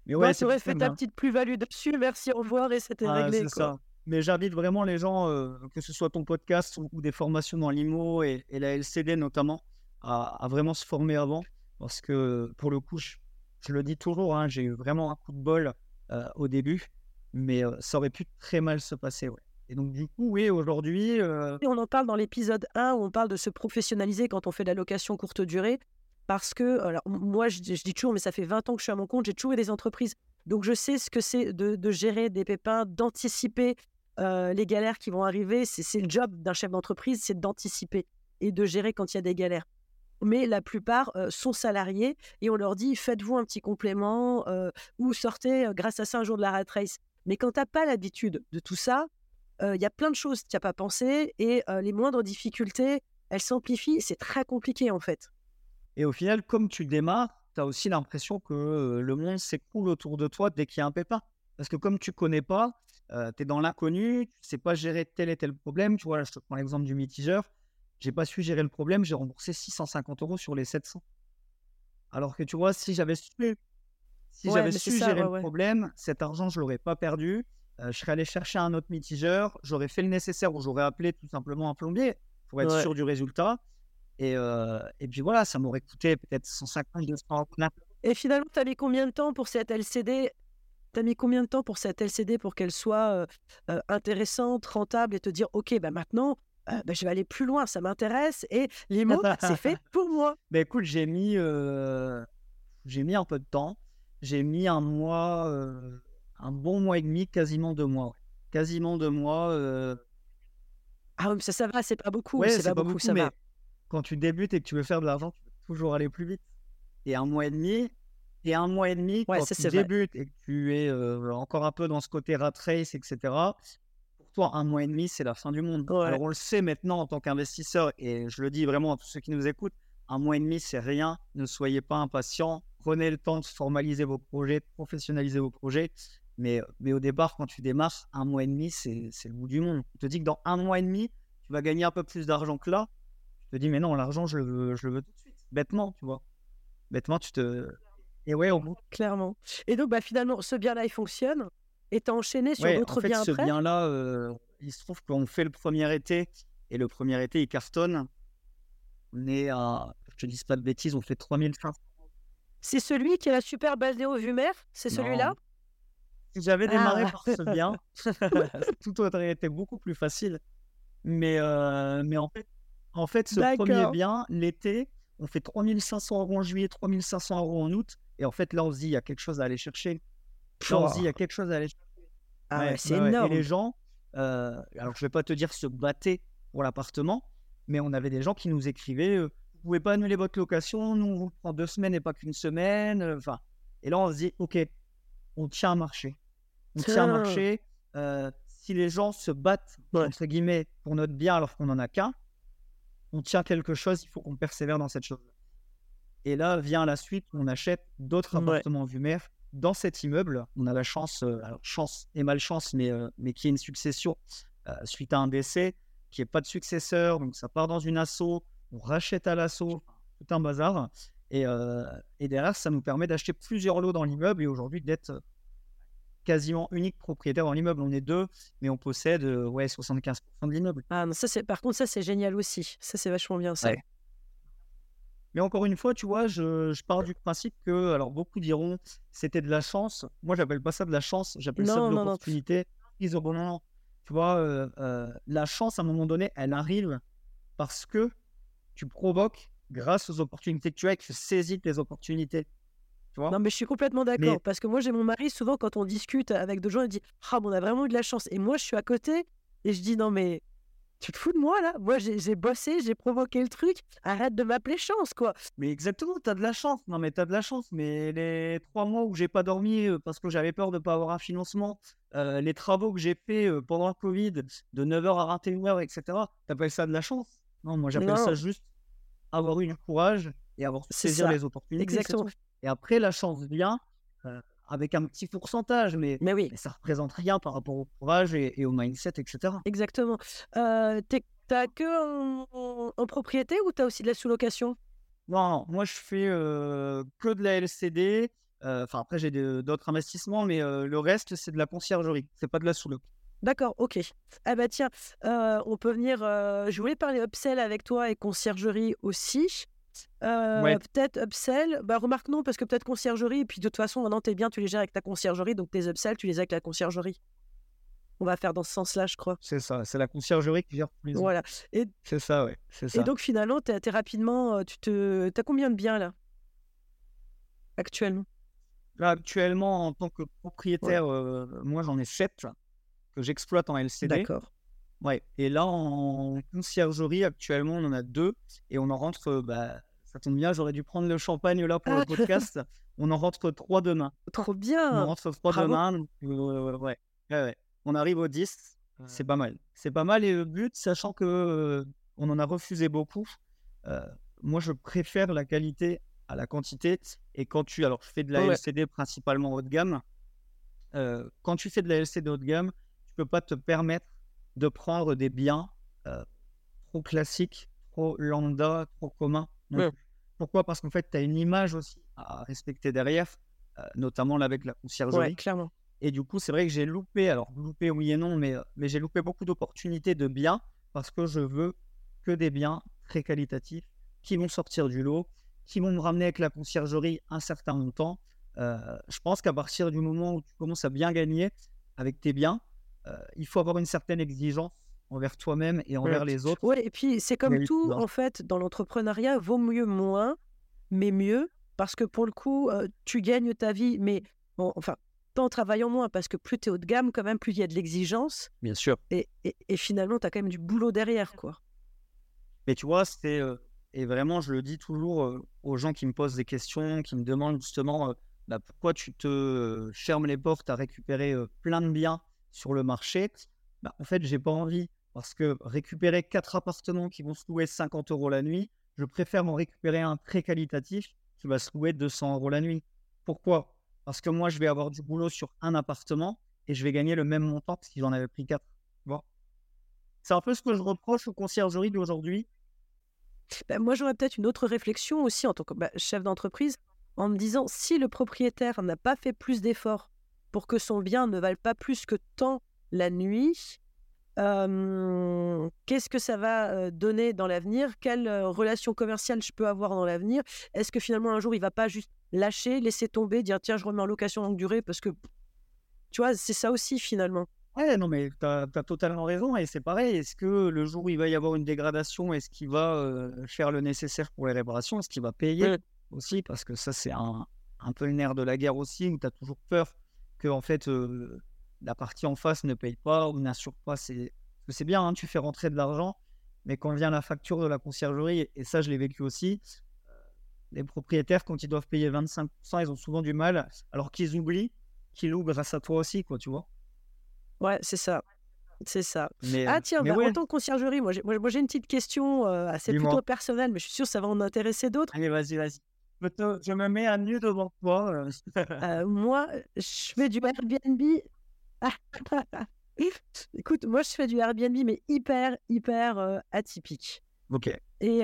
Mais ouais, tu aurais fait ta petite plus-value dessus, merci, au revoir, et c'était réglé. C'est quoi. Ça. Mais j'invite vraiment les gens, que ce soit ton podcast ou des formations dans l'IMO et la LCD notamment, à vraiment se former avant. Parce que pour le coup, je le dis toujours, hein, j'ai eu vraiment un coup de bol au début. mais ça aurait pu très mal se passer, ouais. Et donc, du coup, oui, aujourd'hui... On en parle dans l'épisode 1 où on parle de se professionnaliser quand on fait de la location courte durée parce que, alors, moi, je dis toujours, mais ça fait 20 ans que je suis à mon compte, j'ai toujours eu des entreprises. Donc, je sais ce que c'est de gérer des pépins, d'anticiper les galères qui vont arriver. C'est le job d'un chef d'entreprise, c'est d'anticiper et de gérer quand il y a des galères. Mais la plupart sont salariés et on leur dit, faites-vous un petit complément ou sortez grâce à ça un jour de la rat race. Mais quand tu n'as pas l'habitude de tout ça, il y a plein de choses que tu n'as pas pensé et les moindres difficultés, elles s'amplifient. C'est très compliqué, en fait. Et au final, comme tu démarres, tu as aussi l'impression que le monde s'écoule autour de toi dès qu'il y a un pépin. Parce que comme tu ne connais pas, tu es dans l'inconnu, tu ne sais pas gérer tel et tel problème. Tu vois, je te prends l'exemple du mitigeur. Je n'ai pas su gérer le problème, j'ai remboursé 650 € sur les 700. Alors que tu vois, si j'avais su gérer le problème, cet argent, je ne l'aurais pas perdu. Je serais allé chercher un autre mitigeur, j'aurais fait le nécessaire ou j'aurais appelé tout simplement un plombier pour être sûr du résultat. Et puis voilà, ça m'aurait coûté peut-être 150, 200 euros. Et finalement, tu as mis combien de temps pour cette LCD ? Tu as mis combien de temps pour cette LCD pour qu'elle soit intéressante, rentable et te dire, OK, bah maintenant, je vais aller plus loin, ça m'intéresse et les mots, c'est fait pour moi. Bah écoute, j'ai mis un peu de temps. J'ai mis un mois... un bon mois et demi, quasiment 2 mois. Ouais. Quasiment 2 mois. Ah oui, mais ça va, c'est pas beaucoup. Ouais, c'est pas beaucoup, ça va. Quand tu débutes et que tu veux faire de l'argent, tu peux toujours aller plus vite. Et un mois et demi, ouais, quand tu débutes et que tu es encore un peu dans ce côté rat race, etc., pour toi, un mois et demi, c'est la fin du monde. Ouais. Alors, on le sait maintenant en tant qu'investisseur, et je le dis vraiment à tous ceux qui nous écoutent, un mois et demi, c'est rien. Ne soyez pas impatients. Prenez le temps de formaliser vos projets, de professionnaliser vos projets. Mais au départ, quand tu démarres, un mois et demi, c'est le bout du monde. Tu te dis que dans un mois et demi, tu vas gagner un peu plus d'argent que là. Tu te dis, mais non, l'argent, je le veux tout de suite. Bêtement, tu vois. Bêtement, tu te... Et ouais, au bout. Clairement. Et donc, bah, finalement, ce bien-là, il fonctionne. Et tu as enchaîné sur d'autres biens après. En fait, ce bien-là, il se trouve qu'on fait le premier été. Et le premier été, il cartonne. On est à, je te dis pas de bêtises, on fait 3500. C'est celui qui a la super base des hauts vues mer. C'est celui-là. Si j'avais démarré par ce bien, tout aurait été beaucoup plus facile. Mais en fait ce premier bien, l'été, on fait 3 500 € en juillet, 3 500 € en août. Et en fait, là, on se dit, il y a quelque chose à aller chercher. Ah, ouais, c'est énorme. Et les gens, alors je ne vais pas te dire se battaient pour l'appartement, mais on avait des gens qui nous écrivaient « Vous ne pouvez pas annuler votre location, nous on vous prend 2 semaines et pas qu'une semaine. » Et là, on se dit « Ok, on tient un marché. Si les gens se battent, entre guillemets, pour notre bien alors qu'on n'en a qu'un, on tient quelque chose, il faut qu'on persévère dans cette chose-là. » Et là, vient la suite, on achète d'autres appartements en vue mer. Dans cet immeuble, on a la chance, alors chance et malchance, mais qui est une succession suite à un décès, qui n'est pas de successeur, donc ça part dans une asso, on rachète à l'asso, tout un bazar. Et derrière, ça nous permet d'acheter plusieurs lots dans l'immeuble et aujourd'hui d'être quasiment unique propriétaire dans l'immeuble. On est 2, mais on possède 75% de l'immeuble. Ah, mais ça, par contre, ça, c'est génial aussi. Ça, c'est vachement bien, ça. Ouais. Mais encore une fois, tu vois, je pars du principe que, alors beaucoup diront, c'était de la chance. Moi, j'appelle pas ça de la chance, j'appelle ça de l'opportunité. Ils ont bon. Tu vois, la chance, à un moment donné, elle arrive parce que tu provoques grâce aux opportunités que tu as et que tu saisis tes opportunités. Tu vois ? Non, mais je suis complètement d'accord. Mais... Parce que moi, j'ai mon mari, souvent, quand on discute avec d'autres gens, il dit « Ah, on a vraiment eu de la chance. » Et moi, je suis à côté et je dis « Non, mais tu te fous de moi, là ? Moi, j'ai bossé, j'ai provoqué le truc. Arrête de m'appeler chance, quoi. » Mais exactement, t'as de la chance. Non, mais t'as de la chance. Mais les 3 mois où j'ai pas dormi parce que j'avais peur de pas avoir un financement, les travaux que j'ai fait pendant le Covid, de 9h à 21h, etc., t'appelles ça de la chance ? Non, moi, j'appelle ça juste avoir eu du courage et avoir saisi les opportunités. Exactement. Et après, la chance vient avec un petit pourcentage, mais ça ne représente rien par rapport au courage et au mindset, etc. Exactement. Tu n'as que en propriété ou tu as aussi de la sous-location ? Non, moi, je fais que de la LCD. Enfin, après, j'ai d'autres investissements, mais le reste, c'est de la conciergerie. Ce n'est pas de la sous-loc. D'accord, ok. Ah bah tiens, on peut venir... je voulais parler upsell avec toi et conciergerie aussi. ouais. Peut-être upsell, bah remarque non, parce que peut-être conciergerie, et puis de toute façon maintenant t'es bien, tu les gères avec ta conciergerie, donc tes upsells tu les as avec la conciergerie. On va faire dans ce sens-là, je crois. C'est ça, c'est la conciergerie qui gère tous les ans. Voilà. Et... c'est ça, ouais. C'est ça. Et donc finalement, t'es rapidement, t'as combien de biens là actuellement? Là, actuellement, en tant que propriétaire, ouais. Moi j'en ai 7 que j'exploite en LCD. D'accord. Ouais. Et là, en conciergerie, actuellement, on en a 2 et on en rentre, ça tombe bien, j'aurais dû prendre le champagne là pour le podcast. On en rentre 3 demain. Trop bien. On en rentre 3 demain. Donc, ouais. Ouais, ouais. On arrive aux 10, c'est pas mal. C'est pas mal et le but, sachant qu'on en a refusé beaucoup, moi je préfère la qualité à la quantité. Et quand alors je fais de la LCD principalement haut de gamme, quand tu fais de la LCD haut de gamme, tu peux pas te permettre de prendre des biens trop classiques, trop lambda, trop communs. Donc, pourquoi ? Parce qu'en fait, tu as une image aussi à respecter derrière, notamment là, avec la conciergerie. Ouais, clairement. Et du coup, c'est vrai que j'ai loupé, oui et non, mais j'ai loupé beaucoup d'opportunités de biens parce que je veux que des biens très qualitatifs qui vont sortir du lot, qui vont me ramener avec la conciergerie un certain montant. Je pense qu'à partir du moment où tu commences à bien gagner avec tes biens, il faut avoir une certaine exigence envers toi-même et envers les autres. Oui, et puis c'est comme tout, en fait, dans l'entrepreneuriat, vaut mieux moins, mais mieux, parce que pour le coup, tu gagnes ta vie, mais bon, enfin... en travaillant moins, parce que plus tu es haut de gamme, quand même, plus il y a de l'exigence. Bien sûr. Et finalement, tu as quand même du boulot derrière, quoi. Mais tu vois, c'est... et vraiment, je le dis toujours aux gens qui me posent des questions, qui me demandent justement pourquoi tu te fermes les portes à récupérer plein de biens sur le marché. Bah, en fait, j'ai pas envie. Parce que récupérer 4 appartements qui vont se louer 50 € la nuit, je préfère en récupérer un très qualitatif qui va se louer 200 € la nuit. Pourquoi ? Parce que moi, je vais avoir du boulot sur un appartement et je vais gagner le même montant parce qu'ils en avaient pris 4. Bon. C'est un peu ce que je reproche aux conciergeries d'aujourd'hui. Moi, j'aurais peut-être une autre réflexion aussi en tant que chef d'entreprise, en me disant, si le propriétaire n'a pas fait plus d'efforts pour que son bien ne vale pas plus que tant la nuit, qu'est-ce que ça va donner dans l'avenir ? Quelle relation commerciale je peux avoir dans l'avenir ? Est-ce que finalement, un jour, il ne va pas juste lâcher, laisser tomber, dire tiens, je remets en location longue durée, parce que tu vois, c'est ça aussi finalement. Ouais, non, mais t'as totalement raison, et c'est pareil. Est-ce que le jour où il va y avoir une dégradation, est-ce qu'il va faire le nécessaire pour les réparations ? Est-ce qu'il va payer aussi ? Parce que ça, c'est un peu le nerf de la guerre aussi, où t'as toujours peur que en fait la partie en face ne paye pas ou n'assure pas. C'est bien, hein, tu fais rentrer de l'argent, mais quand vient la facture de la conciergerie, et ça, je l'ai vécu aussi. Les propriétaires, quand ils doivent payer 25%, ils ont souvent du mal, alors qu'ils oublient qu'ils louent grâce à toi aussi, quoi, tu vois. Ouais, c'est ça. C'est ça. Mais, en tant que conciergerie, moi j'ai une petite question assez plutôt personnelle, mais je suis sûr que ça va en intéresser d'autres. Allez, vas-y. Je me mets à nu devant toi. Moi, je fais du Airbnb. Écoute, moi, je fais du Airbnb, mais hyper atypique. Ok. Et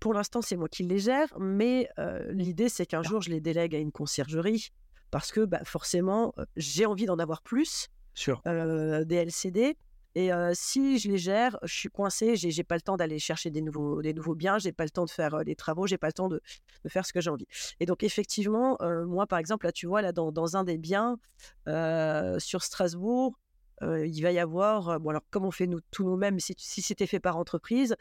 pour l'instant, c'est moi qui les gère, mais l'idée, c'est qu'un jour, je les délègue à une conciergerie parce que forcément, j'ai envie d'en avoir plus, des LCD. Et si je les gère, je suis coincée, j'ai pas le temps d'aller chercher des nouveaux biens, j'ai pas le temps de faire les travaux, j'ai pas le temps de faire ce que j'ai envie. Et donc, effectivement, moi, par exemple, là, tu vois, là, dans un des biens sur Strasbourg, il va y avoir, comme on fait tout nous-mêmes, si c'était fait par entreprise,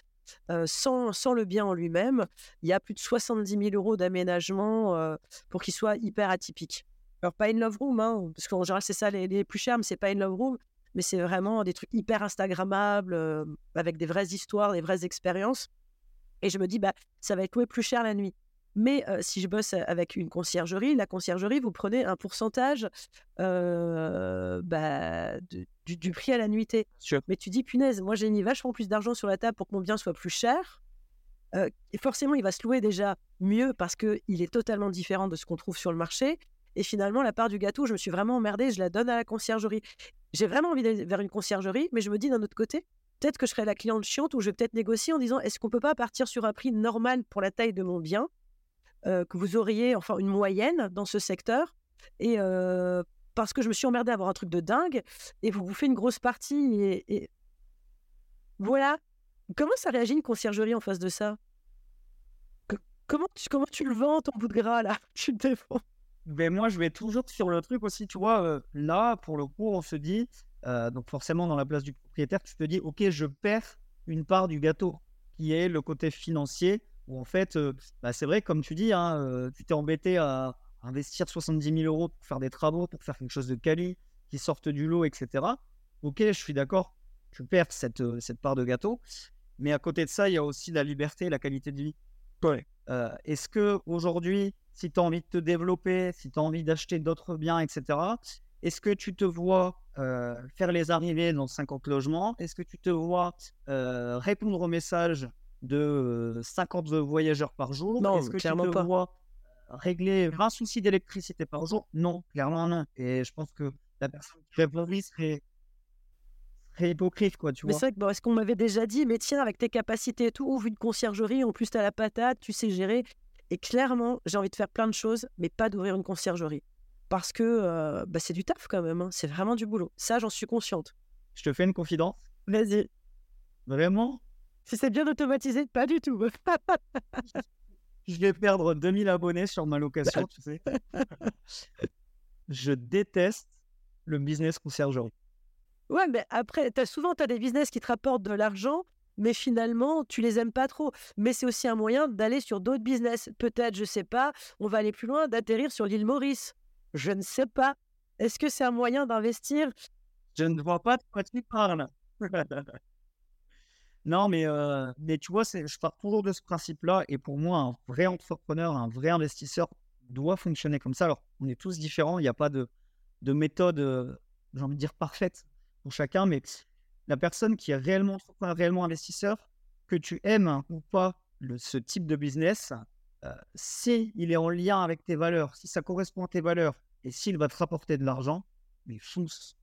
sans le bien en lui-même, il y a plus de 70 000 € d'aménagement pour qu'il soit hyper atypique. Alors, pas une love room, hein, parce qu'en général, c'est ça les plus chers, mais c'est pas une love room, mais c'est vraiment des trucs hyper Instagrammables, avec des vraies histoires, des vraies expériences. Et je me dis, ça va être loué plus cher la nuit. Mais si je bosse avec une conciergerie, la conciergerie, vous prenez un pourcentage du prix à la nuitée. Sure. Mais tu dis, punaise, moi j'ai mis vachement plus d'argent sur la table pour que mon bien soit plus cher. Et forcément, il va se louer déjà mieux parce qu'il est totalement différent de ce qu'on trouve sur le marché. Et finalement, la part du gâteau, je me suis vraiment emmerdée, je la donne à la conciergerie. J'ai vraiment envie d'aller vers une conciergerie, mais je me dis d'un autre côté, peut-être que je serai la cliente chiante, ou je vais peut-être négocier en disant, est-ce qu'on ne peut pas partir sur un prix normal pour la taille de mon bien ? Que vous auriez, enfin, une moyenne dans ce secteur. Et parce que je me suis emmerdée à avoir un truc de dingue et vous bouffez une grosse partie. Et voilà. Comment ça réagit une conciergerie en face de ça ? Comment tu le vends, ton bout de gras, là? Tu te défends. Mais moi, je vais toujours sur le truc aussi, tu vois. Là, pour le coup, on se dit, donc forcément, dans la place du propriétaire, tu te dis, OK, je perds une part du gâteau, qui est le côté financier, où en fait, c'est vrai, comme tu dis, hein, tu t'es embêté à investir 70 000 € pour faire des travaux, pour faire quelque chose de quali, qui sorte du lot, etc. OK, je suis d'accord, tu perds cette part de gâteau. Mais à côté de ça, il y a aussi la liberté et la qualité de vie. Ouais. Est-ce qu'aujourd'hui, si tu as envie de te développer, si tu as envie d'acheter d'autres biens, etc., est-ce que tu te vois faire les arrivées dans 50 logements? Est-ce que tu te vois répondre aux messages de 50 voyageurs par jour? Non, est-ce que clairement tu te vois régler 20 soucis d'électricité par jour? Non, clairement non. Et je pense que la personne qui répondrait serait hypocrite, quoi, tu vois. Mais c'est vrai que est-ce qu'on m'avait déjà dit, mais tiens, avec tes capacités et tout, ouvre une conciergerie, en plus t'as la patate, tu sais gérer. Et clairement, j'ai envie de faire plein de choses, mais pas d'ouvrir une conciergerie. Parce que c'est du taf quand même, hein. C'est vraiment du boulot. Ça, j'en suis consciente. Je te fais une confidence. Vas-y. Vraiment? Si c'est bien automatisé, pas du tout. Je vais perdre 2000 abonnés sur Malo'Cation, tu sais. Je déteste le business conciergerie. Ouais, mais après, t'as des business qui te rapportent de l'argent, mais finalement, tu les aimes pas trop. Mais c'est aussi un moyen d'aller sur d'autres business. Peut-être, je sais pas, on va aller plus loin, d'atterrir sur l'île Maurice. Je ne sais pas. Est-ce que c'est un moyen d'investir? Je ne vois pas de quoi tu parles. Non, mais tu vois, je pars toujours de ce principe-là. Et pour moi, un vrai entrepreneur, un vrai investisseur doit fonctionner comme ça. Alors, on est tous différents. Il n'y a pas de méthode, j'ai envie de dire, parfaite pour chacun. Mais la personne qui est réellement entrepreneur, réellement investisseur, que tu aimes ou pas ce type de business, si il est en lien avec tes valeurs, si ça correspond à tes valeurs et s'il va te rapporter de l'argent, mais fonce.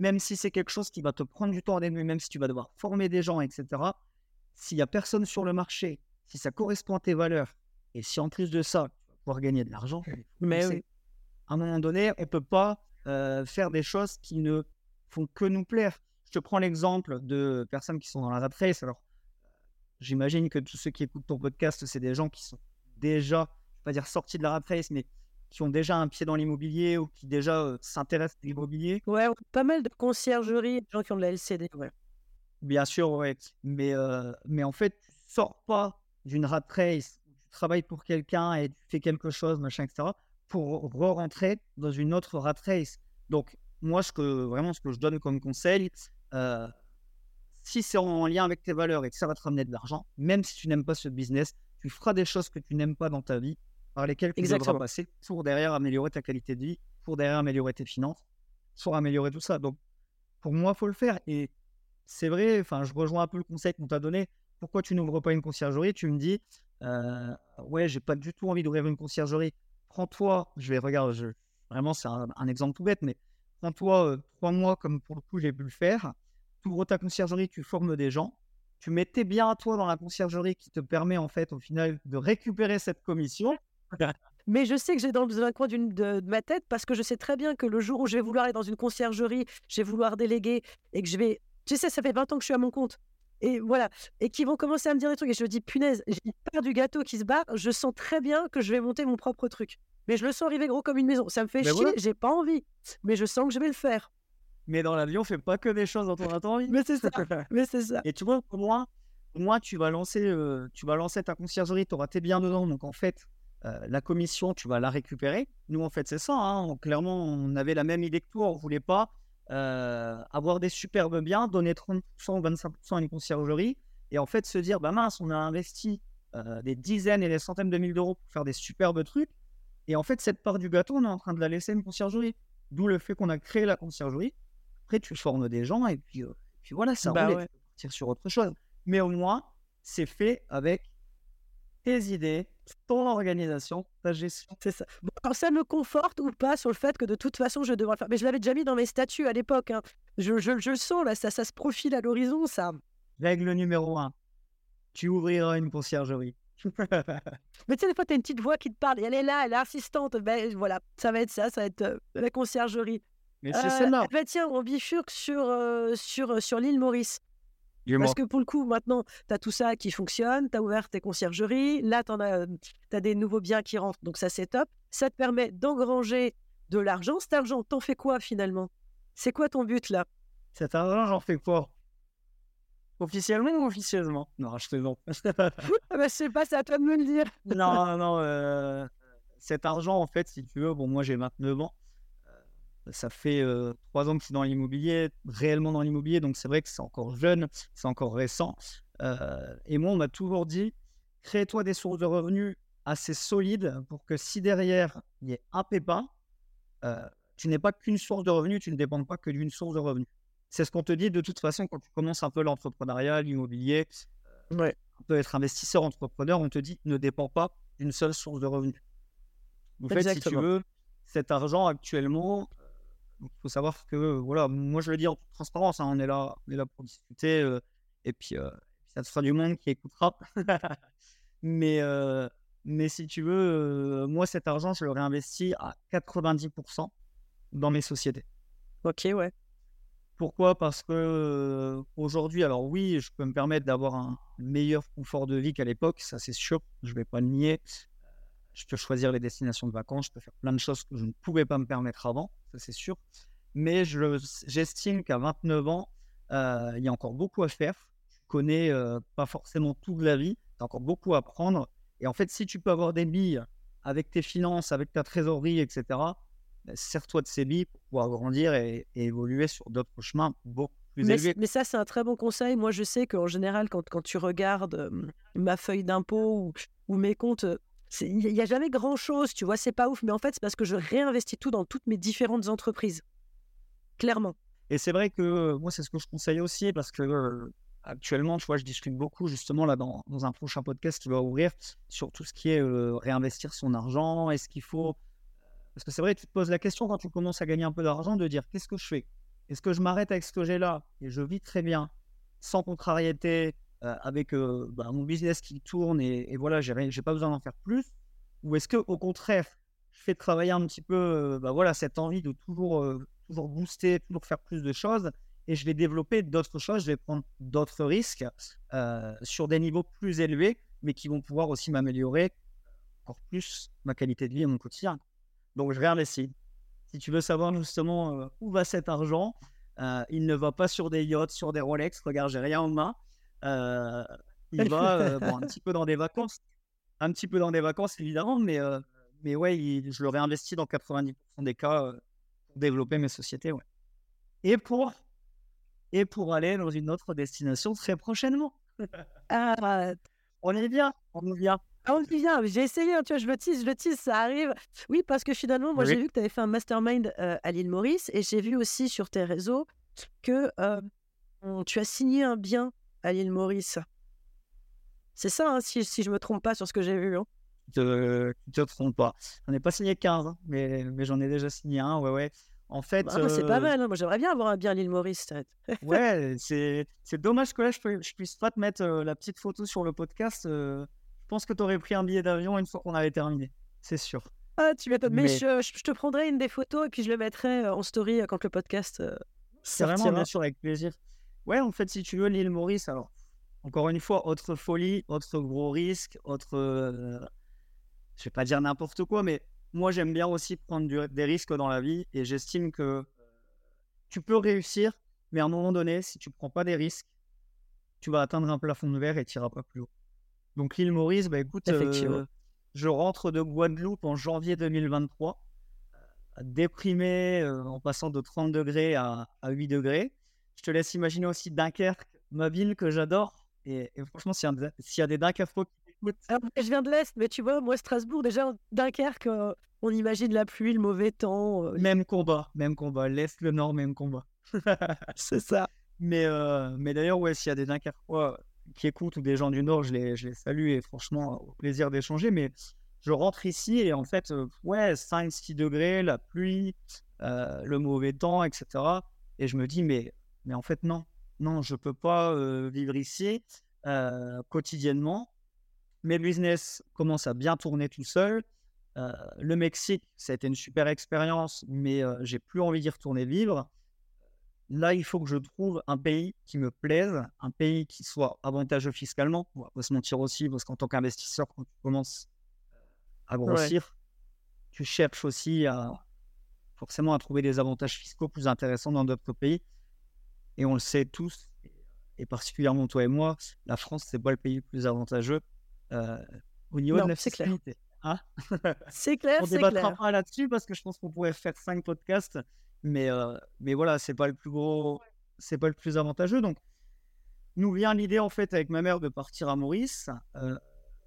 Même si c'est quelque chose qui va te prendre du temps au début, même si tu vas devoir former des gens, etc. S'il n'y a personne sur le marché, si ça correspond à tes valeurs et si en plus de ça, tu vas pouvoir gagner de l'argent, mais oui. À un moment donné, on ne peut pas faire des choses qui ne font que nous plaire. Je te prends l'exemple de personnes qui sont dans la rat race. Alors, j'imagine que tous ceux qui écoutent ton podcast, c'est des gens qui sont déjà, je ne vais pas dire sortis de la rat race, mais qui ont déjà un pied dans l'immobilier ou qui déjà s'intéressent à l'immobilier. Ouais, pas mal de conciergeries, des gens qui ont de la LCD. Ouais. Bien sûr, ouais. Mais en fait, tu ne sors pas d'une rat race, tu travailles pour quelqu'un et tu fais quelque chose, machin, etc., pour re-rentrer dans une autre rat race. Donc, moi, vraiment, ce que je donne comme conseil, si c'est en lien avec tes valeurs et que ça va te ramener de l'argent, même si tu n'aimes pas ce business, tu feras des choses que tu n'aimes pas dans ta vie, par lesquelles tu devras passer pour derrière améliorer ta qualité de vie, pour derrière améliorer tes finances, pour améliorer tout ça. Donc, pour moi, il faut le faire. Et c'est vrai, je rejoins un peu le conseil qu'on t'a donné. Pourquoi tu n'ouvres pas une conciergerie? Tu me dis, ouais, j'ai pas du tout envie d'ouvrir une conciergerie. Prends-toi, vraiment, c'est un exemple tout bête, mais prends-toi 3 mois, comme pour le coup, j'ai pu le faire. Tu ouvres ta conciergerie, tu formes des gens, tu mets tes biens à toi dans la conciergerie qui te permet, en fait, au final, de récupérer cette commission. Mais je sais que j'ai dans le coin de ma tête, parce que je sais très bien que le jour où je vais vouloir aller dans une conciergerie, je vais vouloir déléguer et que je vais... Tu sais, ça fait 20 ans que je suis à mon compte. Et voilà. Et qu'ils vont commencer à me dire des trucs. Et je me dis, punaise, j'ai peur du gâteau qui se barre. Je sens très bien que je vais monter mon propre truc. Mais je le sens arriver gros comme une maison. Ça me fait chier, j'ai pas envie. Mais je sens que je vais le faire. Mais dans l'avion, on fait pas que des choses dont on a envie. Mais c'est ça. Et tu vois, pour moi, tu vas lancer ta conciergerie, tu auras tes biens dedans. Donc en fait, la commission, tu vas la récupérer. Nous, en fait, c'est ça. Hein. Clairement, on avait la même idée que toi. On voulait pas avoir des superbes biens, donner 30% ou 25% à une conciergerie. Et en fait, se dire, bah mince, on a investi des dizaines et des centaines de milliers d'euros pour faire des superbes trucs. Et en fait, cette part du gâteau, on est en train de la laisser à une conciergerie. D'où le fait qu'on a créé la conciergerie. Après, tu formes des gens et puis voilà, ça roule. Tu peux partir sur autre chose. Mais au moins, c'est fait avec tes idées, ton organisation, ta gestion. C'est ça. Bon, alors, ça me conforte ou pas sur le fait que de toute façon, je devrais le faire. Mais je l'avais déjà mis dans mes statuts à l'époque. Hein. Je le sens, là, ça se profile à l'horizon, ça. Règle numéro 1, tu ouvriras une conciergerie. Mais tu sais, des fois, tu as une petite voix qui te parle, et elle est là, elle est assistante. Ben voilà, ça va être la conciergerie. Mais c'est celle-là. Ben tiens, on bifurque sur l'île Maurice. Parce que pour le coup, maintenant, tu as tout ça qui fonctionne, tu as ouvert tes conciergeries, là, tu as des nouveaux biens qui rentrent, donc ça, c'est top. Ça te permet d'engranger de l'argent. Cet argent, t'en fais quoi finalement ? C'est quoi ton but là ? Cet argent, j'en fais quoi ? Officiellement ou officieusement ? Non, je te demande. Je sais pas, c'est à toi de me le dire. Non, cet argent, en fait, si tu veux, bon, moi, j'ai 29 ans. Ça fait 3 ans que je suis dans l'immobilier, réellement dans l'immobilier, donc c'est vrai que c'est encore jeune, c'est encore récent. Et moi, on m'a toujours dit, crée-toi des sources de revenus assez solides pour que si derrière, il y ait un pépin, tu n'es pas qu'une source de revenus, tu ne dépends pas que d'une source de revenus. C'est ce qu'on te dit de toute façon quand tu commences un peu l'entrepreneuriat, l'immobilier, on peut être investisseur, entrepreneur, on te dit, ne dépend pas d'une seule source de revenus. En fait, si tu veux, cet argent actuellement... Il faut savoir que, voilà, moi je le dis en toute transparence, hein, on est là pour discuter, et puis ça sera du monde qui écoutera. mais si tu veux, moi cet argent, je le réinvestis à 90% dans mes sociétés. Ok, ouais. Pourquoi ? Parce que aujourd'hui, alors oui, je peux me permettre d'avoir un meilleur confort de vie qu'à l'époque, ça c'est sûr, je ne vais pas le nier. Je peux choisir les destinations de vacances, je peux faire plein de choses que je ne pouvais pas me permettre avant, ça c'est sûr. Mais j'estime qu'à 29 ans, il y a encore beaucoup à faire. Tu connais pas forcément tout de la vie, tu as encore beaucoup à apprendre. Et en fait, si tu peux avoir des billes avec tes finances, avec ta trésorerie, etc., sers-toi de ces billes pour pouvoir grandir et évoluer sur d'autres chemins beaucoup plus élevés. Mais ça, c'est un très bon conseil. Moi, je sais qu'en général, quand tu regardes ma feuille d'impôt ou mes comptes... Il n'y a jamais grand-chose, tu vois, c'est pas ouf. Mais en fait, c'est parce que je réinvestis tout dans toutes mes différentes entreprises, clairement. Et c'est vrai que moi, c'est ce que je conseille aussi parce que actuellement, tu vois, je discute beaucoup justement là dans un prochain podcast qui va ouvrir sur tout ce qui est réinvestir son argent. Est-ce qu'il faut... Parce que c'est vrai, tu te poses la question quand tu commences à gagner un peu d'argent de dire qu'est-ce que je fais ? Est-ce que je m'arrête avec ce que j'ai là et je vis très bien, sans contrariété ? Avec mon business qui tourne et voilà, j'ai pas besoin d'en faire plus, ou est-ce que au contraire je fais travailler un petit peu cette envie de toujours booster, toujours faire plus de choses, et je vais développer d'autres choses, je vais prendre d'autres risques sur des niveaux plus élevés mais qui vont pouvoir aussi m'améliorer encore plus ma qualité de vie et mon quotidien. Donc je réinvestis. Si tu veux savoir justement où va cet argent, il ne va pas sur des yachts, sur des Rolex, regarde, j'ai rien en main. Il va un petit peu dans des vacances évidemment, mais ouais, je le réinvestis dans 90% des cas pour développer mes sociétés, ouais. Et pour aller dans une autre destination très prochainement. On est bien, j'ai essayé, hein, tu vois, je le tease, ça arrive. Oui, parce que finalement, moi, j'ai vu que tu avais fait un mastermind à l'île Maurice, et j'ai vu aussi sur tes réseaux que tu as signé un bien à l'île Maurice. C'est ça, hein, si je me trompe pas sur ce que j'ai vu. Hein. Tu te trompes pas. J'en ai pas signé 15, hein, mais j'en ai déjà signé un, ouais. En fait... c'est pas mal, hein. Moi j'aimerais bien avoir un bien à l'île Maurice. Ouais, c'est dommage que là je puisse pas te mettre la petite photo sur le podcast. Je pense que t'aurais pris un billet d'avion une fois qu'on avait terminé, c'est sûr. Ah, tu m'étonnes, mais je te prendrai une des photos et puis je le mettrai en story quand le podcast sortira. C'est vraiment, bien sûr, avec plaisir. Ouais, en fait, si tu veux, l'île Maurice, alors, encore une fois, autre folie, autre gros risque, autre... je vais pas dire n'importe quoi, mais moi, j'aime bien aussi prendre des risques dans la vie, et j'estime que tu peux réussir, mais à un moment donné, si tu prends pas des risques, tu vas atteindre un plafond de verre et tu iras pas plus haut. Donc, l'île Maurice, bah écoute, je rentre de Guadeloupe en janvier 2023, déprimé, en passant de 30 degrés à 8 degrés. Je te laisse imaginer aussi Dunkerque, ma ville que j'adore. Et franchement, s'il y a des Dunkerquois qui écoutent... Je viens de l'Est, mais tu vois, moi, Strasbourg, déjà, Dunkerque, on imagine la pluie, le mauvais temps. Même combat. L'Est, le Nord, même combat. C'est ça. Mais d'ailleurs, ouais, s'il y a des Dunkerquois qui écoutent ou des gens du Nord, je les salue et franchement, au plaisir d'échanger. Mais je rentre ici et en fait, 5-6 degrés, la pluie, le mauvais temps, etc. Et je me dis, mais en fait, non, je ne peux pas vivre ici quotidiennement. Mes business commencent à bien tourner tout seul. Le Mexique, ça a été une super expérience, mais j'ai plus envie d'y retourner vivre. là, il faut que je trouve un pays qui me plaise, un pays qui soit avantageux fiscalement. On va pas se mentir aussi, parce qu'en tant qu'investisseur, quand tu commences à grossir, tu cherches aussi forcément à trouver des avantages fiscaux plus intéressants dans d'autres pays. Et on le sait tous, et particulièrement toi et moi, la France, c'est pas le pays le plus avantageux au niveau de la fiscalité. Hein, c'est clair, on débattra pas là-dessus parce que je pense qu'on pourrait faire 5 podcasts, mais voilà, c'est pas le plus gros, c'est pas le plus avantageux. Donc, nous vient l'idée en fait avec ma mère de partir à Maurice,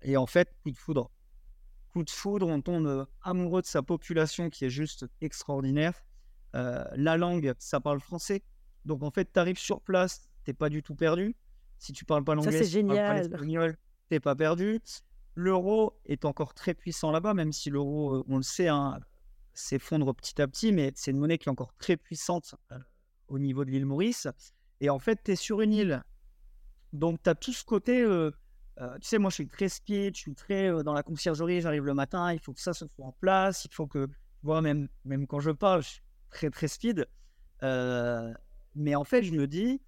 et en fait, coup de foudre, on tombe amoureux de sa population qui est juste extraordinaire. La langue, ça parle français, donc en fait, t'arrives sur place, t'es pas du tout perdu. Si tu parles pas l'anglais, ça, c'est génial. Si tu parles pas l'espagnol, t'es pas perdu. L'euro est encore très puissant là-bas, même si l'euro, on le sait, s'effondre petit à petit, mais c'est une monnaie qui est encore très puissante au niveau de l'île Maurice. Et en fait, tu es sur une île. Donc, tu as tout ce côté... tu sais, moi, je suis très speed, je suis très dans la conciergerie, j'arrive le matin, il faut que ça se soit en place, il faut que... Tu vois, même quand je parle, je suis très, très speed. Mais en fait, je me dis,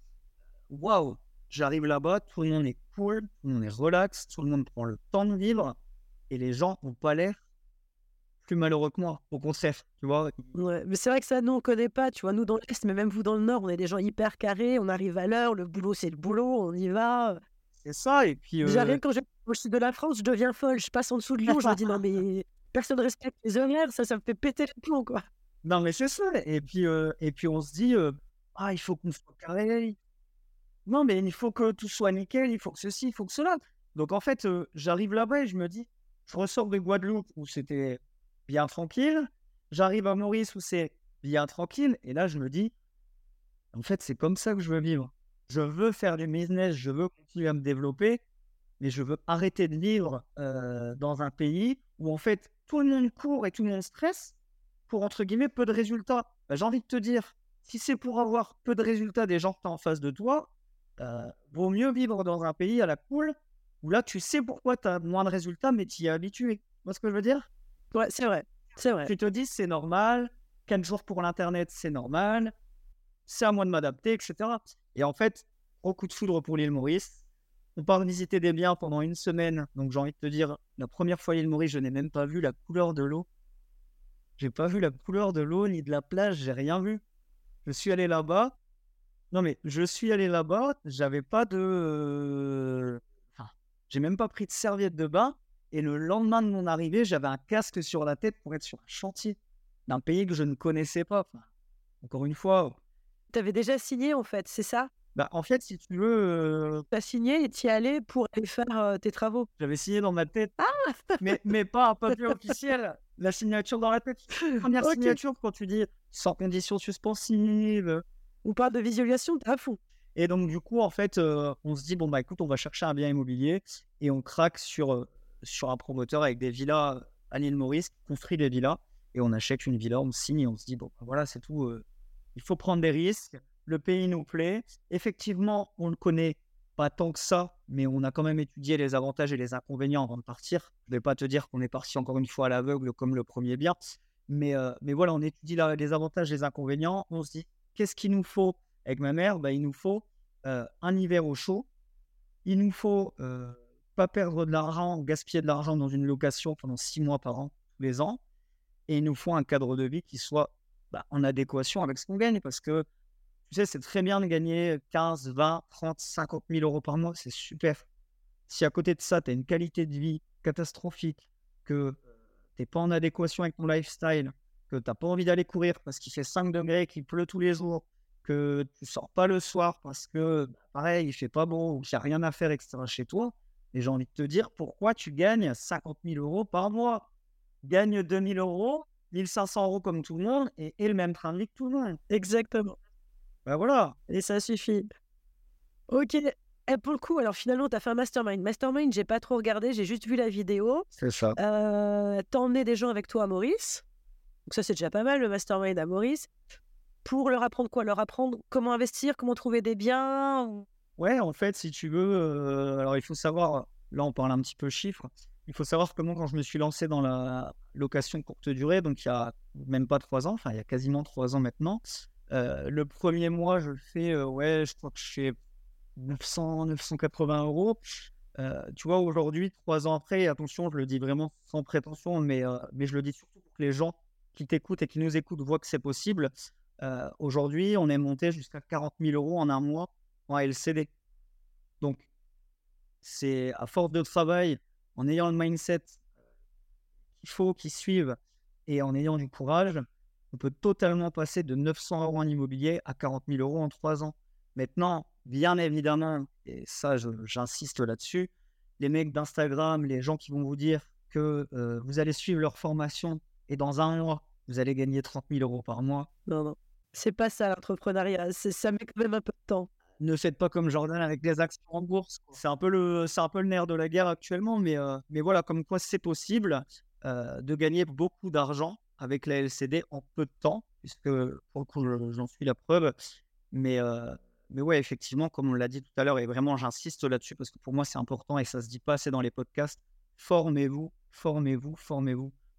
waouh, j'arrive là-bas, tout le monde est cool, tout le monde est relax, tout le monde prend le temps de vivre et les gens n'ont pas l'air plus malheureux que moi, au contraire, tu vois. Ouais, mais c'est vrai que ça, nous, on ne connaît pas, tu vois, nous dans l'Est, mais même vous dans le Nord, on est des gens hyper carrés, on arrive à l'heure, le boulot, c'est le boulot, on y va. C'est ça, et puis... J'arrive quand je vais au sud de la France, je deviens folle, je passe en dessous de Lyon, je me dis non, mais personne ne respecte les horaires, ça me fait péter les plombs, quoi. Non, mais c'est ça, et puis on se dit, il faut qu'on soit carré. Non, mais il faut que tout soit nickel, il faut que ceci, il faut que cela. Donc, en fait, j'arrive là-bas et je me dis, je ressors de Guadeloupe où c'était bien tranquille. J'arrive à Maurice où c'est bien tranquille. Et là, je me dis, en fait, c'est comme ça que je veux vivre. Je veux faire du business, je veux continuer à me développer, mais je veux arrêter de vivre dans un pays où, en fait, tout le monde court et tout le monde stresse pour, entre guillemets, peu de résultats. Bah, j'ai envie de te dire, si c'est pour avoir peu de résultats des gens que tu as en face de toi, vaut mieux vivre dans un pays à la cool où là tu sais pourquoi tu as moins de résultats mais tu y es habitué. Tu vois ce que je veux dire ? Ouais, c'est vrai. Tu te dis c'est normal, 4 jours pour l'internet c'est normal, c'est à moi de m'adapter, etc. Et en fait, gros coup de foudre pour l'île Maurice. On part visiter des biens pendant une semaine, donc j'ai envie de te dire, la première fois à l'île Maurice, je n'ai même pas vu la couleur de l'eau. J'ai pas vu la couleur de l'eau ni de la plage, j'ai rien vu. Je suis allé là-bas, j'avais pas de... j'ai même pas pris de serviette de bain. Et le lendemain de mon arrivée, j'avais un casque sur la tête pour être sur un chantier d'un pays que je ne connaissais pas. Enfin, encore une fois... Tu avais déjà signé, en fait, c'est ça ? Bah, en fait, si tu veux... Tu as signé et tu y allais pour aller faire tes travaux. J'avais signé dans ma tête, mais pas un papier officiel. La signature dans la tête. Première signature quand tu dis « sans condition suspensive ». Ou pas de visualisation, t'es à fond. Et donc, du coup, en fait, on se dit, bon, bah écoute, on va chercher un bien immobilier et on craque sur un promoteur avec des villas à l'île Maurice, qui construit des villas et on achète une villa, on signe et on se dit, bon, bah, voilà, c'est tout. Il faut prendre des risques. Le pays nous plaît. Effectivement, on le connaît pas tant que ça, mais on a quand même étudié les avantages et les inconvénients avant de partir. Je ne vais pas te dire qu'on est parti encore une fois à l'aveugle comme le premier bien, mais voilà, on étudie les avantages, les inconvénients. On se dit, qu'est-ce qu'il nous faut avec ma mère ? Bah, il nous faut un hiver au chaud. Il nous faut pas perdre de l'argent, gaspiller de l'argent dans une location pendant 6 mois par an, tous les ans. Et il nous faut un cadre de vie qui soit en adéquation avec ce qu'on gagne. Parce que, tu sais, c'est très bien de gagner 15, 20, 30, 50 000 euros par mois. C'est super. Si à côté de ça, tu as une qualité de vie catastrophique, que tu n'es pas en adéquation avec ton lifestyle, que tu n'as pas envie d'aller courir parce qu'il fait 5 degrés, qu'il pleut tous les jours, que tu ne sors pas le soir parce que, pareil, il ne fait pas beau, ou qu'il n'y a rien à faire, etc. chez toi, et j'ai envie de te dire, pourquoi tu gagnes 50 000 euros par mois ? Gagne 2 000 euros, 1 500 euros comme tout le monde, et le même train de vie que tout le monde. Exactement. Ben voilà. Et ça suffit. Ok. Et pour le coup, alors finalement, tu as fait un mastermind. Mastermind, je n'ai pas trop regardé, j'ai juste vu la vidéo. C'est ça. Tu as emmené des gens avec toi à Maurice. Donc ça, c'est déjà pas mal, le mastermind à Maurice. Pour leur apprendre quoi ? Leur apprendre comment investir, comment trouver des biens ou... Ouais, en fait, si tu veux... alors, il faut savoir... Là, on parle un petit peu chiffres. Il faut savoir comment, quand je me suis lancé dans la location courte durée, donc il y a même pas 3 ans, enfin, il y a quasiment 3 ans maintenant, Le premier mois, je le fais, je crois que je fais 980 euros. Tu vois, aujourd'hui, 3 ans après, attention, je le dis vraiment sans prétention, mais je le dis surtout pour que les gens qui t'écoutent et qui nous écoutent voient que c'est possible. Aujourd'hui, on est monté jusqu'à 40 000 euros en un mois en LCD. Donc, c'est à force de travail, en ayant le mindset qu'il faut, qu'ils suivent et en ayant du courage, on peut totalement passer de 900 euros en immobilier à 40 000 euros en 3 ans. Maintenant, bien évidemment, et ça, j'insiste là-dessus, les mecs d'Instagram, les gens qui vont vous dire que vous allez suivre leur formation et dans un mois, vous allez gagner 30 000 euros par mois. Non, c'est pas ça l'entrepreneuriat, ça met quand même un peu de temps. Ne faites pas comme Jordan avec les actions en bourse. C'est un peu le nerf de la guerre actuellement, mais voilà, comme quoi c'est possible de gagner beaucoup d'argent avec la LCD en peu de temps, puisque pour le coup, j'en suis la preuve, mais ouais, effectivement, comme on l'a dit tout à l'heure, et vraiment j'insiste là-dessus parce que pour moi c'est important et ça se dit pas assez dans les podcasts, formez-vous.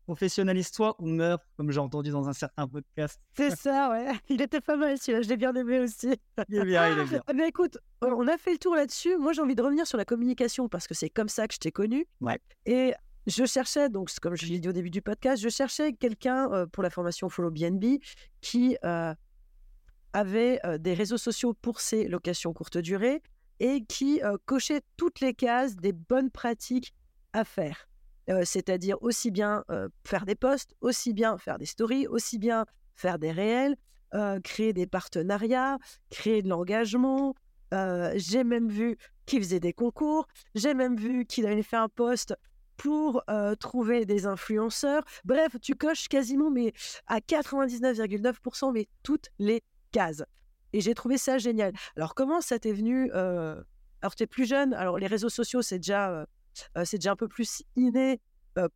Professionnalise-toi ou meurs, comme j'ai entendu dans un certain podcast. C'est ça, ouais. Il était pas mal celui-là, je l'ai bien aimé aussi. Il est bien. Mais écoute, on a fait le tour là-dessus. Moi, j'ai envie de revenir sur la communication parce que c'est comme ça que je t'ai connu. Ouais. Et je cherchais, donc comme je l'ai dit au début du podcast, je cherchais quelqu'un pour la formation Follow BNB qui avait des réseaux sociaux pour ses locations courte durée et qui cochait toutes les cases des bonnes pratiques à faire. C'est-à-dire aussi bien faire des posts, aussi bien faire des stories, aussi bien faire des réels, créer des partenariats, créer de l'engagement. J'ai même vu qu'il faisait des concours. J'ai même vu qu'il avait fait un post pour trouver des influenceurs. Bref, tu coches quasiment, mais à 99,9%, mais toutes les cases. Et j'ai trouvé ça génial. Alors, comment ça t'est venu Alors, tu es plus jeune. Alors, les réseaux sociaux, c'est déjà un peu plus inné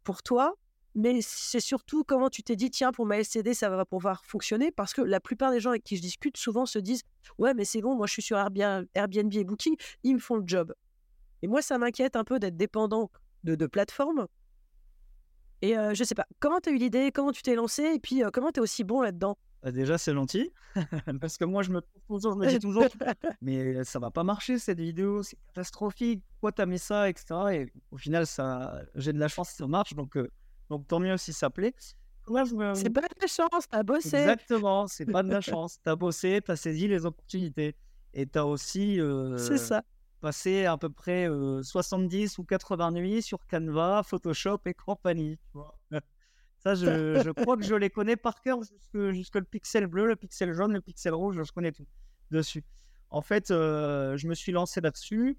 pour toi, mais c'est surtout comment tu t'es dit, tiens, pour ma LCD, ça va pouvoir fonctionner, parce que la plupart des gens avec qui je discute souvent se disent, ouais, mais c'est bon, moi je suis sur Airbnb et Booking, ils me font le job. Et moi, ça m'inquiète un peu d'être dépendant de plateformes. Et je sais pas, comment tu as eu l'idée, comment tu t'es lancé, et puis comment tu es aussi bon là-dedans? Déjà, c'est gentil, parce que moi, je me dis toujours, mais ça va pas marcher cette vidéo, c'est catastrophique, pourquoi t'as mis ça, etc. Et au final, ça, j'ai de la chance, ça marche, donc tant mieux si ça plaît. Là, c'est pas de la chance, t'as bossé. Exactement, c'est pas de la chance, t'as bossé, t'as saisi les opportunités et t'as aussi c'est ça. Passé à peu près 70 ou 80 nuits sur Canva, Photoshop et compagnie, tu vois. Ça, je crois que je les connais par cœur jusque le pixel bleu, le pixel jaune, le pixel rouge, je connais tout dessus. En fait, je me suis lancé là-dessus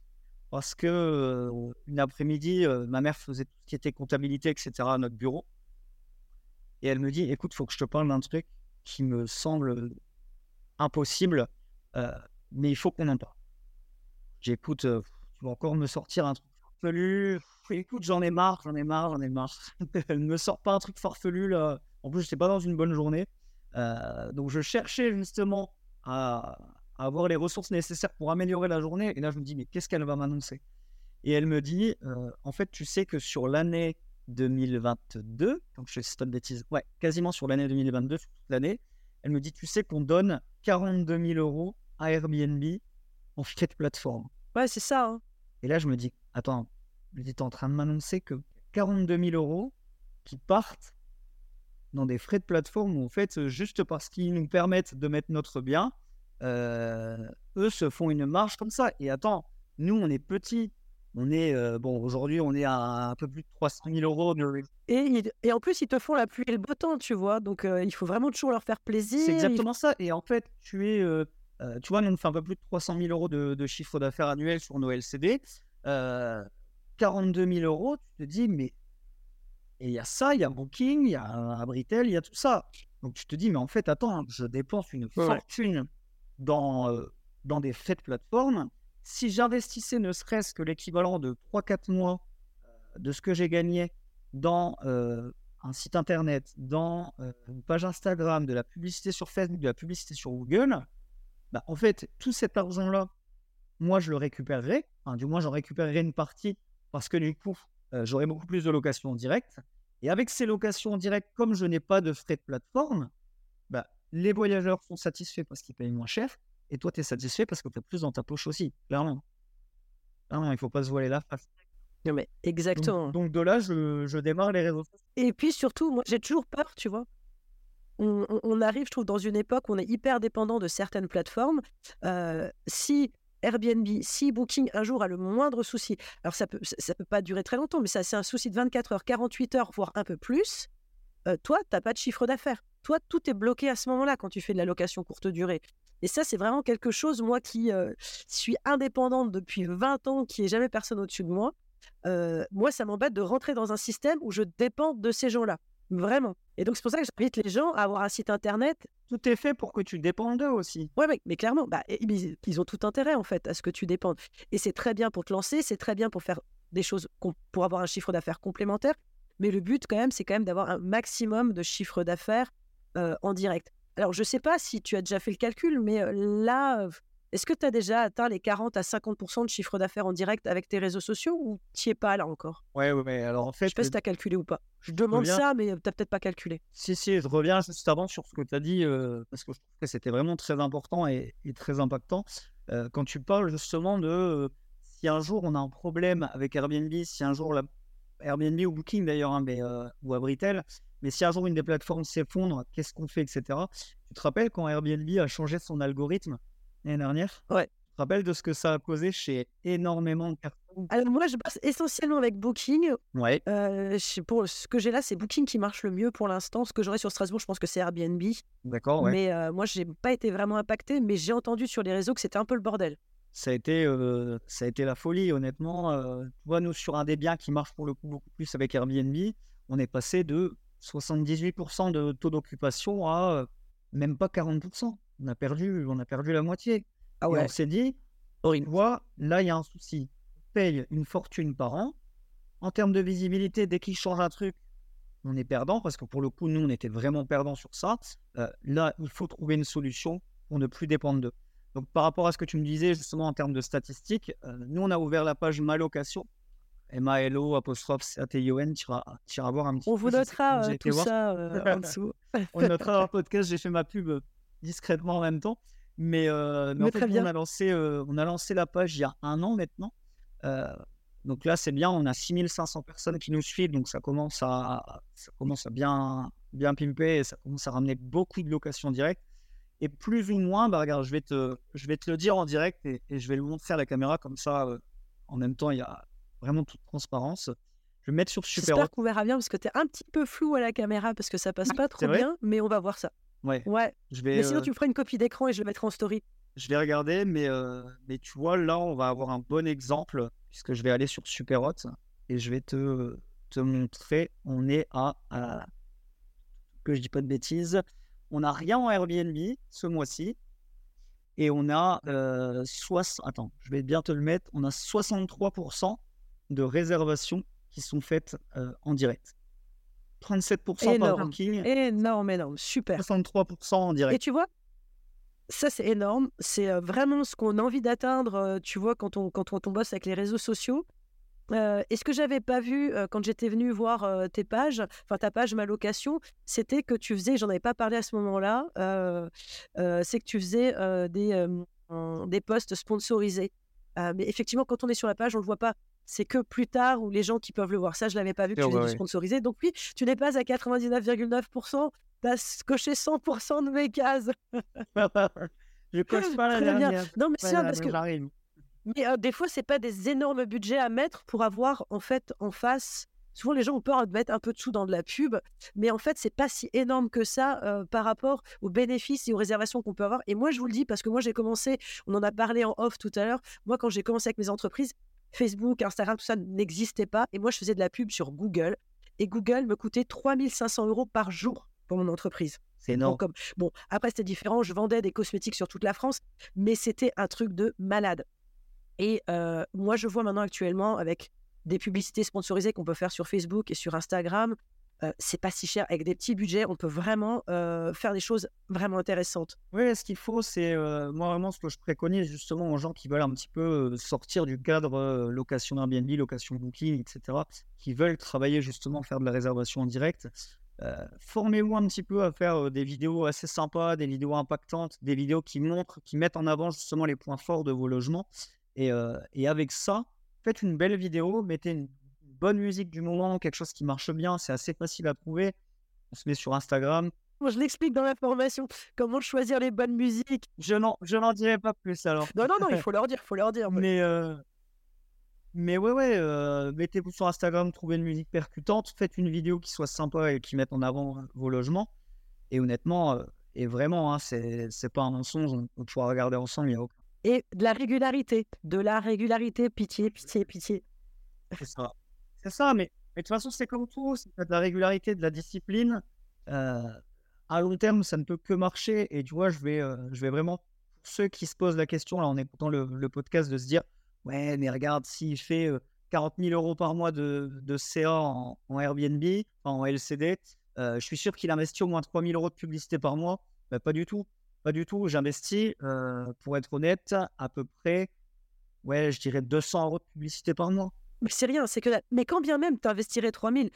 parce que une après-midi, ma mère faisait tout ce qui était comptabilité, etc. à notre bureau. Et elle me dit, écoute, il faut que je te parle d'un truc qui me semble impossible, mais il faut qu'on en parle. J'écoute, tu vas encore me sortir un truc farfelu. Écoute, j'en ai marre. Elle ne me sort pas un truc farfelu, là. En plus, je n'étais pas dans une bonne journée. Donc, je cherchais justement à avoir les ressources nécessaires pour améliorer la journée. Et là, je me dis, mais qu'est-ce qu'elle va m'annoncer ? Et elle me dit, en fait, tu sais que sur l'année 2022, donc je fais une bêtise, ouais, quasiment sur l'année 2022, sur toute l'année, elle me dit, tu sais qu'on donne 42 000 euros à Airbnb en filet de plateforme. Ouais, c'est ça. Hein. Et là, je me dis, attends, tu es en train de m'annoncer que 42 000 euros qui partent dans des frais de plateforme où, en fait, juste parce qu'ils nous permettent de mettre notre bien, eux se font une marge comme ça. Et attends, nous, on est petits. On est, aujourd'hui, on est à un peu plus de 300 000 euros. Et en plus, ils te font la pluie et le beau temps, tu vois. Donc, il faut vraiment toujours leur faire plaisir. C'est exactement ça. Et en fait, tu vois, nous, on fait un peu plus de 300 000 euros de chiffre d'affaires annuel sur nos LCD. 42 000 euros, tu te dis, mais il y a ça, il y a Booking, il y a Abritel, il y a tout ça. Donc, tu te dis, mais en fait, attends, je dépense une fortune dans des frais de plateforme. Si j'investissais ne serait-ce que l'équivalent de 3-4 mois de ce que j'ai gagné dans un site internet, dans une page Instagram, de la publicité sur Facebook, de la publicité sur Google, bah, en fait, tout cet argent-là, moi, je le récupérerai. Enfin, du moins, j'en récupérerai une partie parce que du coup, j'aurai beaucoup plus de locations directes. Et avec ces locations directes, comme je n'ai pas de frais de plateforme, bah, les voyageurs sont satisfaits parce qu'ils payent moins cher, et toi, tu es satisfait parce que tu es plus dans ta poche aussi, clairement. Ah non, il ne faut pas se voiler la face. Non, mais exactement. Donc de là, je démarre les réseaux sociaux. Et puis surtout, moi, j'ai toujours peur, tu vois. On arrive, je trouve, dans une époque où on est hyper dépendant de certaines plateformes. Si Airbnb, si Booking, un jour, a le moindre souci, alors ça peut pas durer très longtemps, mais ça, c'est un souci de 24 heures, 48 heures, voire un peu plus, toi, tu n'as pas de chiffre d'affaires. Toi, tout est bloqué à ce moment-là quand tu fais de la location courte durée. Et ça, c'est vraiment quelque chose, moi, qui suis indépendante depuis 20 ans, qui n'ai jamais personne au-dessus de moi. Moi, ça m'embête de rentrer dans un système où je dépends de ces gens-là. Vraiment. Et donc, c'est pour ça que j'invite les gens à avoir un site internet. Tout est fait pour que tu dépendes d'eux aussi. Oui, mais clairement, ils ont tout intérêt, en fait, à ce que tu dépendes. Et c'est très bien pour te lancer, c'est très bien pour faire des choses, pour avoir un chiffre d'affaires complémentaire. Mais le but, quand même, c'est quand même d'avoir un maximum de chiffre d'affaires en direct. Alors, je ne sais pas si tu as déjà fait le calcul, mais là, est-ce que tu as déjà atteint les 40 à 50% de chiffre d'affaires en direct avec tes réseaux sociaux ou tu n'y es pas là encore ? Oui, mais alors en fait... Je ne sais pas si tu as calculé ou pas. Je demande ça, mais tu n'as peut-être pas calculé. Si, je reviens juste avant sur ce que tu as dit, parce que je trouve que c'était vraiment très important et très impactant. Quand tu parles justement de si un jour on a un problème avec Airbnb, si un jour Airbnb ou Booking d'ailleurs, hein, ou Abritel... Mais si un jour une des plateformes s'effondre, qu'est-ce qu'on fait, etc. Tu te rappelles quand Airbnb a changé son algorithme l'année dernière ? Ouais. Tu te rappelles de ce que ça a causé chez énormément de personnes ? Alors moi, je passe essentiellement avec Booking. Ouais. Pour ce que j'ai là, c'est Booking qui marche le mieux pour l'instant. Ce que j'aurai sur Strasbourg, je pense que c'est Airbnb. D'accord, ouais. Mais moi, je n'ai pas été vraiment impacté, mais j'ai entendu sur les réseaux que c'était un peu le bordel. Ça a été la folie, honnêtement. Tu vois, nous, sur un des biens qui marche pour le coup beaucoup plus avec Airbnb, on est passé de 78% de taux d'occupation à même pas 40%. On a perdu la moitié. Ah ouais. Et on s'est dit, voit, là, il y a un souci. On paye une fortune par an. En termes de visibilité, dès qu'il change un truc, on est perdant parce que pour le coup, nous, on était vraiment perdant sur ça. Là, il faut trouver une solution pour ne plus dépendre d'eux. Donc, par rapport à ce que tu me disais, justement, en termes de statistiques, nous, on a ouvert la page Malo'Cation. MALO_CATION, tu iras voir un petit peu. On vous notera tout ça en dessous. On notera dans le podcast, j'ai fait ma pub discrètement en même temps. Mais en fait, on a lancé la page il y a un an maintenant. Donc là, c'est bien, on a 6500 personnes qui nous suivent, donc ça commence à bien pimper et ça commence à ramener beaucoup de locations directes. Et plus ou moins, regarde, je vais te le dire en direct et je vais le montrer à la caméra comme ça. En même temps, il y a vraiment toute transparence. Je vais mettre sur Superhot. J'espère qu'on verra bien parce que tu es un petit peu flou à la caméra parce que ça passe pas trop bien, mais on va voir ça. Ouais. Mais sinon, tu me feras une copie d'écran et je le mettrai en story. Je vais regarder, mais tu vois, là, on va avoir un bon exemple puisque je vais aller sur Superhot et je vais te montrer. On est à... Que je dis pas de bêtises. On n'a rien en Airbnb ce mois-ci. Et on a... Attends, je vais bien te le mettre. On a 63% de réservations qui sont faites en direct. 37% énorme. Par booking. Énorme, super. 63% en direct. Et tu vois, ça c'est énorme. C'est vraiment ce qu'on a envie d'atteindre, tu vois, quand on bosse avec les réseaux sociaux. Et ce que je n'avais pas vu quand j'étais venue voir ta page Malo'Cation, c'était que tu faisais, j'en avais pas parlé à ce moment-là, c'est que tu faisais des posts sponsorisés. Mais effectivement, quand on est sur la page, on ne le voit pas. C'est que plus tard où les gens qui peuvent le voir. Ça, je ne l'avais pas vu, que tu l'as dû sponsoriser. Donc oui, tu n'es pas à 99,9%, tu as coché 100% de mes cases. Je coche pas la dernière. Bien. Non, mais c'est ça, parce que... J'arrive. Mais des fois, ce n'est pas des énormes budgets à mettre pour avoir en fait en face... Souvent, les gens ont peur de mettre un peu de sous dans de la pub, mais en fait, ce n'est pas si énorme que ça par rapport aux bénéfices et aux réservations qu'on peut avoir. Et moi, je vous le dis, parce que moi, j'ai commencé, on en a parlé en off tout à l'heure, moi, quand j'ai commencé avec mes entreprises, Facebook, Instagram, tout ça n'existait pas. Et moi, je faisais de la pub sur Google. Et Google me coûtait 3 500 € par jour pour mon entreprise. C'est énorme. Donc, bon, après, c'était différent. Je vendais des cosmétiques sur toute la France, mais c'était un truc de malade. Et moi, je vois maintenant actuellement avec des publicités sponsorisées qu'on peut faire sur Facebook et sur Instagram, c'est pas si cher. Avec des petits budgets, on peut vraiment faire des choses vraiment intéressantes. Oui, ce qu'il faut, c'est moi vraiment ce que je préconise justement aux gens qui veulent un petit peu sortir du cadre location Airbnb, location Booking, etc., qui veulent travailler justement, faire de la réservation en direct. Formez-vous un petit peu à faire des vidéos assez sympas, des vidéos impactantes, des vidéos qui montrent, qui mettent en avant justement les points forts de vos logements. Et avec ça, faites une belle vidéo, mettez une bonne musique du moment, quelque chose qui marche bien, c'est assez facile à trouver. On se met sur Instagram. Je l'explique dans la formation, comment choisir les bonnes musiques. Je n'en dirai pas plus alors. Non, il faut leur dire. Mais mettez-vous sur Instagram, trouvez une musique percutante, faites une vidéo qui soit sympa et qui mette en avant vos logements. Et honnêtement, et vraiment, hein, c'est pas un mensonge, on pourra regarder ensemble, il n'y a aucun. Et de la régularité, pitié. C'est ça, mais de toute façon, c'est comme tout, c'est de la régularité, de la discipline. À long terme, ça ne peut que marcher. Et tu vois, je vais vraiment, ceux qui se posent la question là, en écoutant le podcast, de se dire ouais, mais regarde, s'il fait 40 000 euros par mois de CA en Airbnb, en LCD, je suis sûr qu'il investit au moins 3 000 euros de publicité par mois. Bah, pas du tout. J'investis, pour être honnête, à peu près, ouais, je dirais 200 euros de publicité par mois. Mais c'est rien, c'est que là. Mais quand bien même tu investirais 3 000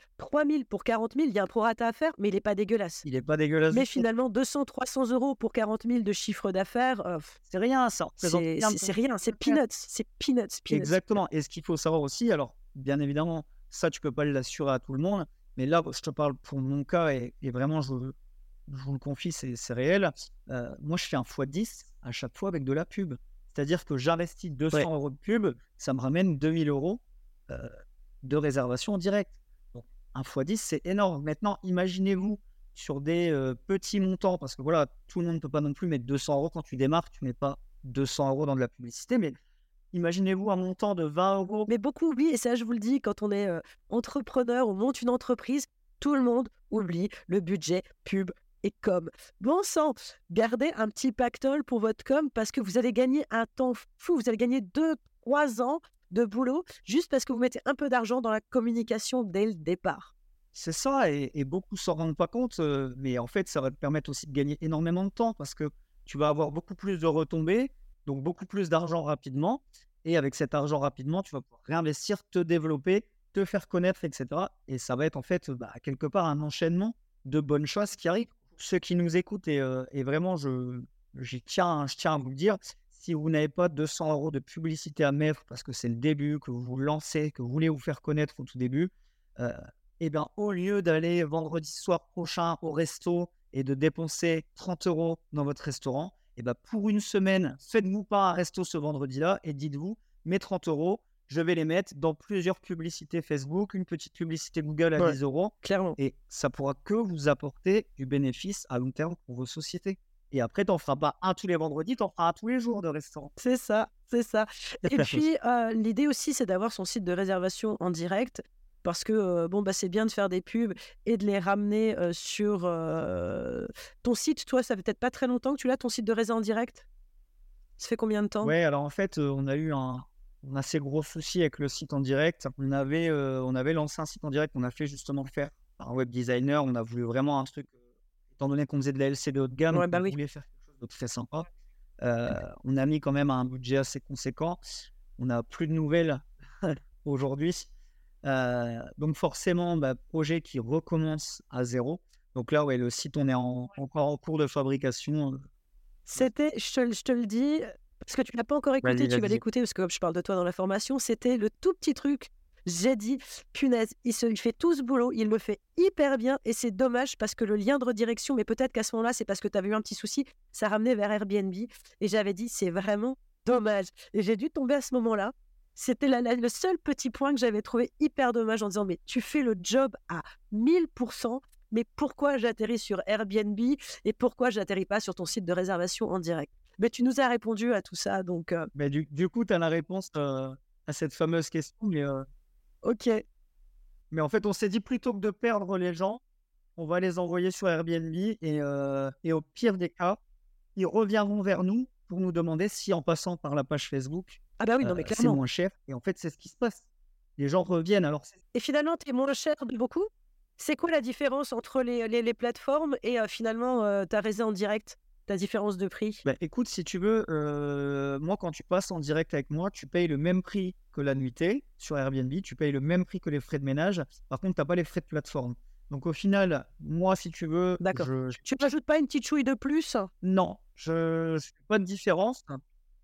pour 40 000, il y a un prorata à faire, mais il n'est pas dégueulasse. Mais finalement, 200, 300 euros pour 40 000 de chiffre d'affaires, c'est rien, ça. C'est rien, c'est peanuts. Exactement. Et ce qu'il faut savoir aussi, alors bien évidemment, ça tu ne peux pas l'assurer à tout le monde, mais là, je te parle pour mon cas et vraiment, je vous le confie, c'est réel. Moi, je fais un x10 à chaque fois avec de la pub. C'est-à-dire que j'investis 200 euros de pub, ça me ramène 2 000 euros. De réservation en direct. Donc, un x10, c'est énorme. Maintenant, imaginez-vous sur des petits montants, parce que voilà, tout le monde ne peut pas non plus mettre 200 euros quand tu démarres, tu ne mets pas 200 euros dans de la publicité, mais imaginez-vous un montant de 20 euros. Mais beaucoup oublient, et ça, je vous le dis, quand on est entrepreneur, on monte une entreprise, tout le monde oublie le budget pub et com. Bon sang, gardez un petit pactole pour votre com, parce que vous allez gagner un temps fou, vous allez gagner 2-3 ans de boulot, juste parce que vous mettez un peu d'argent dans la communication dès le départ. C'est ça, et beaucoup ne s'en rendent pas compte, mais en fait, ça va te permettre aussi de gagner énormément de temps, parce que tu vas avoir beaucoup plus de retombées, donc beaucoup plus d'argent rapidement, et avec cet argent rapidement, tu vas pouvoir réinvestir, te développer, te faire connaître, etc. Et ça va être en fait, quelque part, un enchaînement de bonnes choses qui arrivent. Ceux qui nous écoutent, et vraiment, je tiens à vous le dire, si vous n'avez pas 200 euros de publicité à mettre parce que c'est le début, que vous vous lancez, que vous voulez vous faire connaître au tout début, et bien au lieu d'aller vendredi soir prochain au resto et de dépenser 30 euros dans votre restaurant, et bien pour une semaine, faites-vous pas un resto ce vendredi-là et dites-vous, mes 30 euros, je vais les mettre dans plusieurs publicités Facebook, une petite publicité Google à 10 euros. Clairement. Et ça pourra que vous apporter du bénéfice à long terme pour vos sociétés. Et après, t'en feras pas un tous les vendredis, t'en feras un tous les jours de restaurant. C'est ça. Et puis, l'idée aussi, c'est d'avoir son site de réservation en direct, parce que c'est bien de faire des pubs et de les ramener sur ton site. Toi, ça fait peut-être pas très longtemps que tu l'as, ton site de réservation en direct. Ça fait combien de temps ? Ouais, alors en fait, on a eu un assez gros souci avec le site en direct. On avait lancé un site en direct, on a fait justement faire par un web designer, on a voulu vraiment un truc. Étant donné qu'on faisait de la LCD haut de gamme, on voulait faire quelque chose de très sympa. On a mis quand même un budget assez conséquent. On n'a plus de nouvelles aujourd'hui. Donc forcément, projet qui recommence à zéro. Donc là, ouais, le site, on est encore en cours de fabrication. C'était, je te le dis, parce que tu ne l'as pas encore écouté, tu vas l'écouter, parce que comme je parle de toi dans la formation, c'était le tout petit truc. J'ai dit, punaise, il fait tout ce boulot, il le fait hyper bien et c'est dommage parce que le lien de redirection, mais peut-être qu'à ce moment-là, c'est parce que tu avais eu un petit souci, ça ramenait vers Airbnb et j'avais dit, c'est vraiment dommage. Et j'ai dû tomber à ce moment-là. C'était le seul petit point que j'avais trouvé hyper dommage en disant, mais tu fais le job à 1000%, mais pourquoi j'atterris sur Airbnb et pourquoi j'atterris pas sur ton site de réservation en direct ? Mais tu nous as répondu à tout ça, donc... Mais du coup, tu as la réponse à cette fameuse question, mais... Ok. Mais en fait, on s'est dit plutôt que de perdre les gens, on va les envoyer sur Airbnb et au pire des cas, ils reviendront vers nous pour nous demander si en passant par la page Facebook, c'est moins cher. Et en fait, c'est ce qui se passe. Les gens reviennent. Alors. Et finalement, t'es moins cher de beaucoup. C'est quoi la différence entre les plateformes et finalement ta réserve en direct, ta différence de prix ? Écoute, si tu veux, moi, quand tu passes en direct avec moi, tu payes le même prix que la nuitée sur Airbnb, tu payes le même prix que les frais de ménage. Par contre, tu n'as pas les frais de plateforme. Donc au final, moi, si tu veux... D'accord. Tu ne rajoutes pas une petite chouille de plus? Non, je ne fais pas de différence.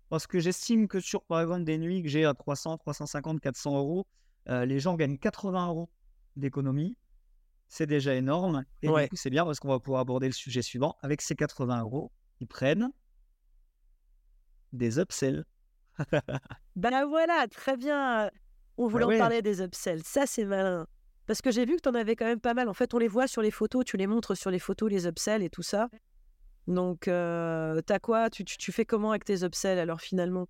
Parce que j'estime que sur, par exemple, des nuits que j'ai à 300, 350, 400 euros, les gens gagnent 80 euros d'économie. C'est déjà énorme. Et ouais. Du coup, c'est bien parce qu'on va pouvoir aborder le sujet suivant. Avec ces 80 euros, ils prennent des upsells. Ben voilà, très bien. On voulait en parler des upsells. Ça, c'est malin. Parce que j'ai vu que tu en avais quand même pas mal. En fait, on les voit sur les photos. Tu les montres sur les photos, les upsells et tout ça. Donc, t'as quoi? Tu fais comment avec tes upsells alors finalement?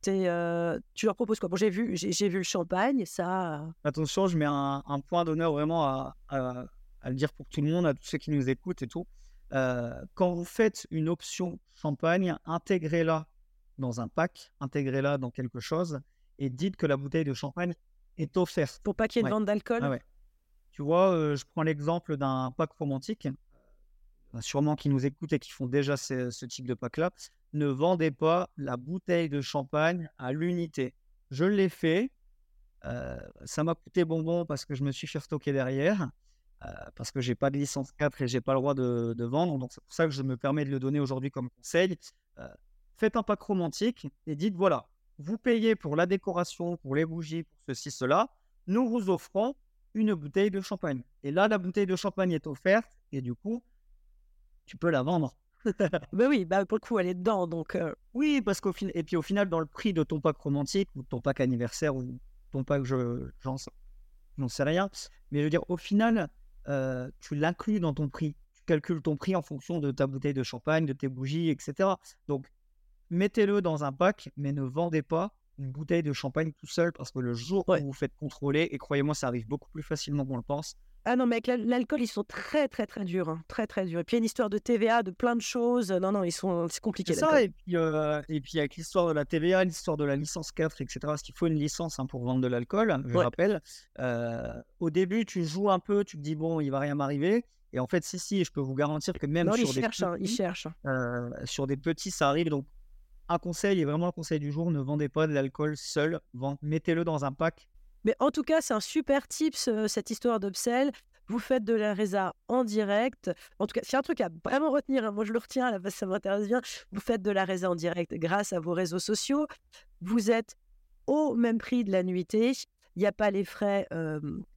Tu leur proposes quoi? Bon, j'ai vu le champagne, ça... Attention, je mets un point d'honneur vraiment à le dire pour tout le monde, à tous ceux qui nous écoutent et tout. Quand vous faites une option champagne, intégrez-la dans un pack, intégrez-la dans quelque chose et dites que la bouteille de champagne est offerte. Pour pas qu'il y ait de vente d'alcool. Ah ouais. Tu vois, je prends l'exemple d'un pack romantique. Sûrement qui nous écoutent et qui font déjà ce type de pack-là, ne vendez pas la bouteille de champagne à l'unité. Je l'ai fait, ça m'a coûté bonbon parce que je me suis fait retoquer derrière, parce que je n'ai pas de licence 4 et je n'ai pas le droit de vendre, donc c'est pour ça que je me permets de le donner aujourd'hui comme conseil. Faites un pack romantique et dites, voilà, vous payez pour la décoration, pour les bougies, pour ceci, cela, nous vous offrons une bouteille de champagne. Et là, la bouteille de champagne est offerte et du coup, tu peux la vendre. Ben oui, bah pour le coup, elle est dedans. Donc oui, parce qu'au final, et puis au final, dans le prix de ton pack romantique ou ton pack anniversaire ou ton pack, j'en sais rien. Mais je veux dire, au final, tu l'inclus dans ton prix. Tu calcules ton prix en fonction de ta bouteille de champagne, de tes bougies, etc. Donc, mettez-le dans un pack, mais ne vendez pas une bouteille de champagne tout seul parce que le jour où vous vous faites contrôler, et croyez-moi, ça arrive beaucoup plus facilement qu'on le pense. Ah non, mais avec l'alcool, ils sont très, très, très durs. Hein. Très, très durs. Et puis, il y a une histoire de TVA, de plein de choses. Non, c'est compliqué. C'est ça, et puis avec l'histoire de la TVA, l'histoire de la licence 4, etc. Parce qu'il faut une licence pour vendre de l'alcool, je rappelle. Au début, tu joues un peu, tu te dis, bon, il ne va rien m'arriver. Et en fait, si, je peux vous garantir que même sur des petits, ça arrive. Donc, un conseil, et vraiment un conseil du jour, ne vendez pas de l'alcool seul. Mettez-le dans un pack. Mais en tout cas, c'est un super tips, cette histoire d'upsell. Vous faites de la résa en direct. En tout cas, c'est un truc à vraiment retenir. Hein. Moi, je le retiens, là, parce que ça m'intéresse bien. Vous faites de la résa en direct grâce à vos réseaux sociaux. Vous êtes au même prix de la nuitée. Il n'y a pas les frais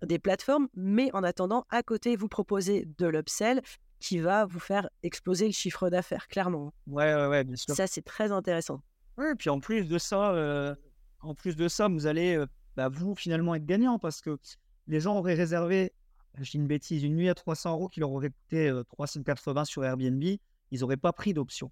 des plateformes. Mais en attendant, à côté, vous proposez de l'upsell qui va vous faire exploser le chiffre d'affaires, clairement. Ouais, bien sûr. Ça, c'est très intéressant. Oui, et puis en plus de ça, vous allez... vous, finalement, être gagnant parce que les gens auraient réservé, je dis une bêtise, une nuit à 300 euros qui leur aurait coûté 380 sur Airbnb, ils n'auraient pas pris d'option.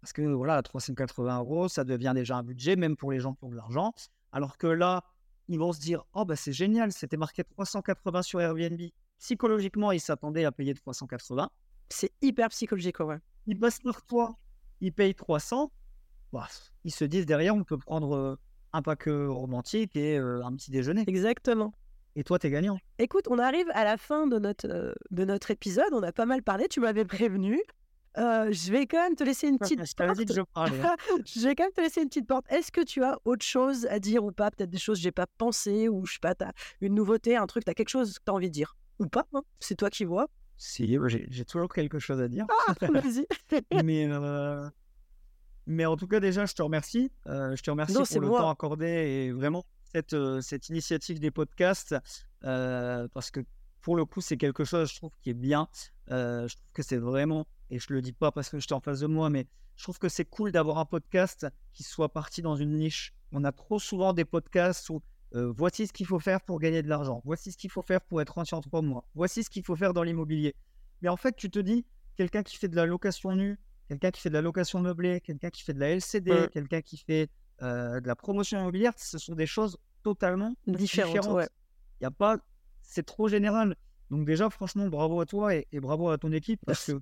Parce que, voilà, 380 euros, ça devient déjà un budget, même pour les gens qui ont de l'argent. Alors que là, ils vont se dire, c'est génial, c'était marqué 380 sur Airbnb. Psychologiquement, ils s'attendaient à payer 380. C'est hyper psychologique, ouais. Ils passent par toi, ils payent 300. Ils se disent, derrière, on peut prendre... un pack romantique et un petit déjeuner. Exactement. Et toi, t'es gagnant. Écoute, on arrive à la fin de notre épisode. On a pas mal parlé. Tu m'avais prévenu. Je vais quand même te laisser une petite porte. Je vais quand même te laisser une petite porte. Est-ce que tu as autre chose à dire ou pas? Peut-être des choses que j'ai pas pensé ou je sais pas. T'as une nouveauté, un truc. T'as quelque chose que t'as envie de dire ou pas? Hein, c'est toi qui vois. Si, j'ai toujours quelque chose à dire. Ah, vas-y. Mais en tout cas, déjà, je te remercie. Pour le temps accordé et vraiment cette initiative des podcasts parce que pour le coup, c'est quelque chose, je trouve, qui est bien. Je trouve que c'est vraiment, et je ne le dis pas parce que j'étais en face de moi, mais je trouve que c'est cool d'avoir un podcast qui soit parti dans une niche. On a trop souvent des podcasts où voici ce qu'il faut faire pour gagner de l'argent. Voici ce qu'il faut faire pour être rentier en 3 mois. Voici ce qu'il faut faire dans l'immobilier. Mais en fait, tu te dis, quelqu'un qui fait de la location nue, quelqu'un qui fait de la location meublée, quelqu'un qui fait de la LCD, quelqu'un qui fait de la promotion immobilière, ce sont des choses totalement différentes. Ouais. Y a pas... C'est trop général. Donc déjà, franchement, bravo à toi et bravo à ton équipe parce que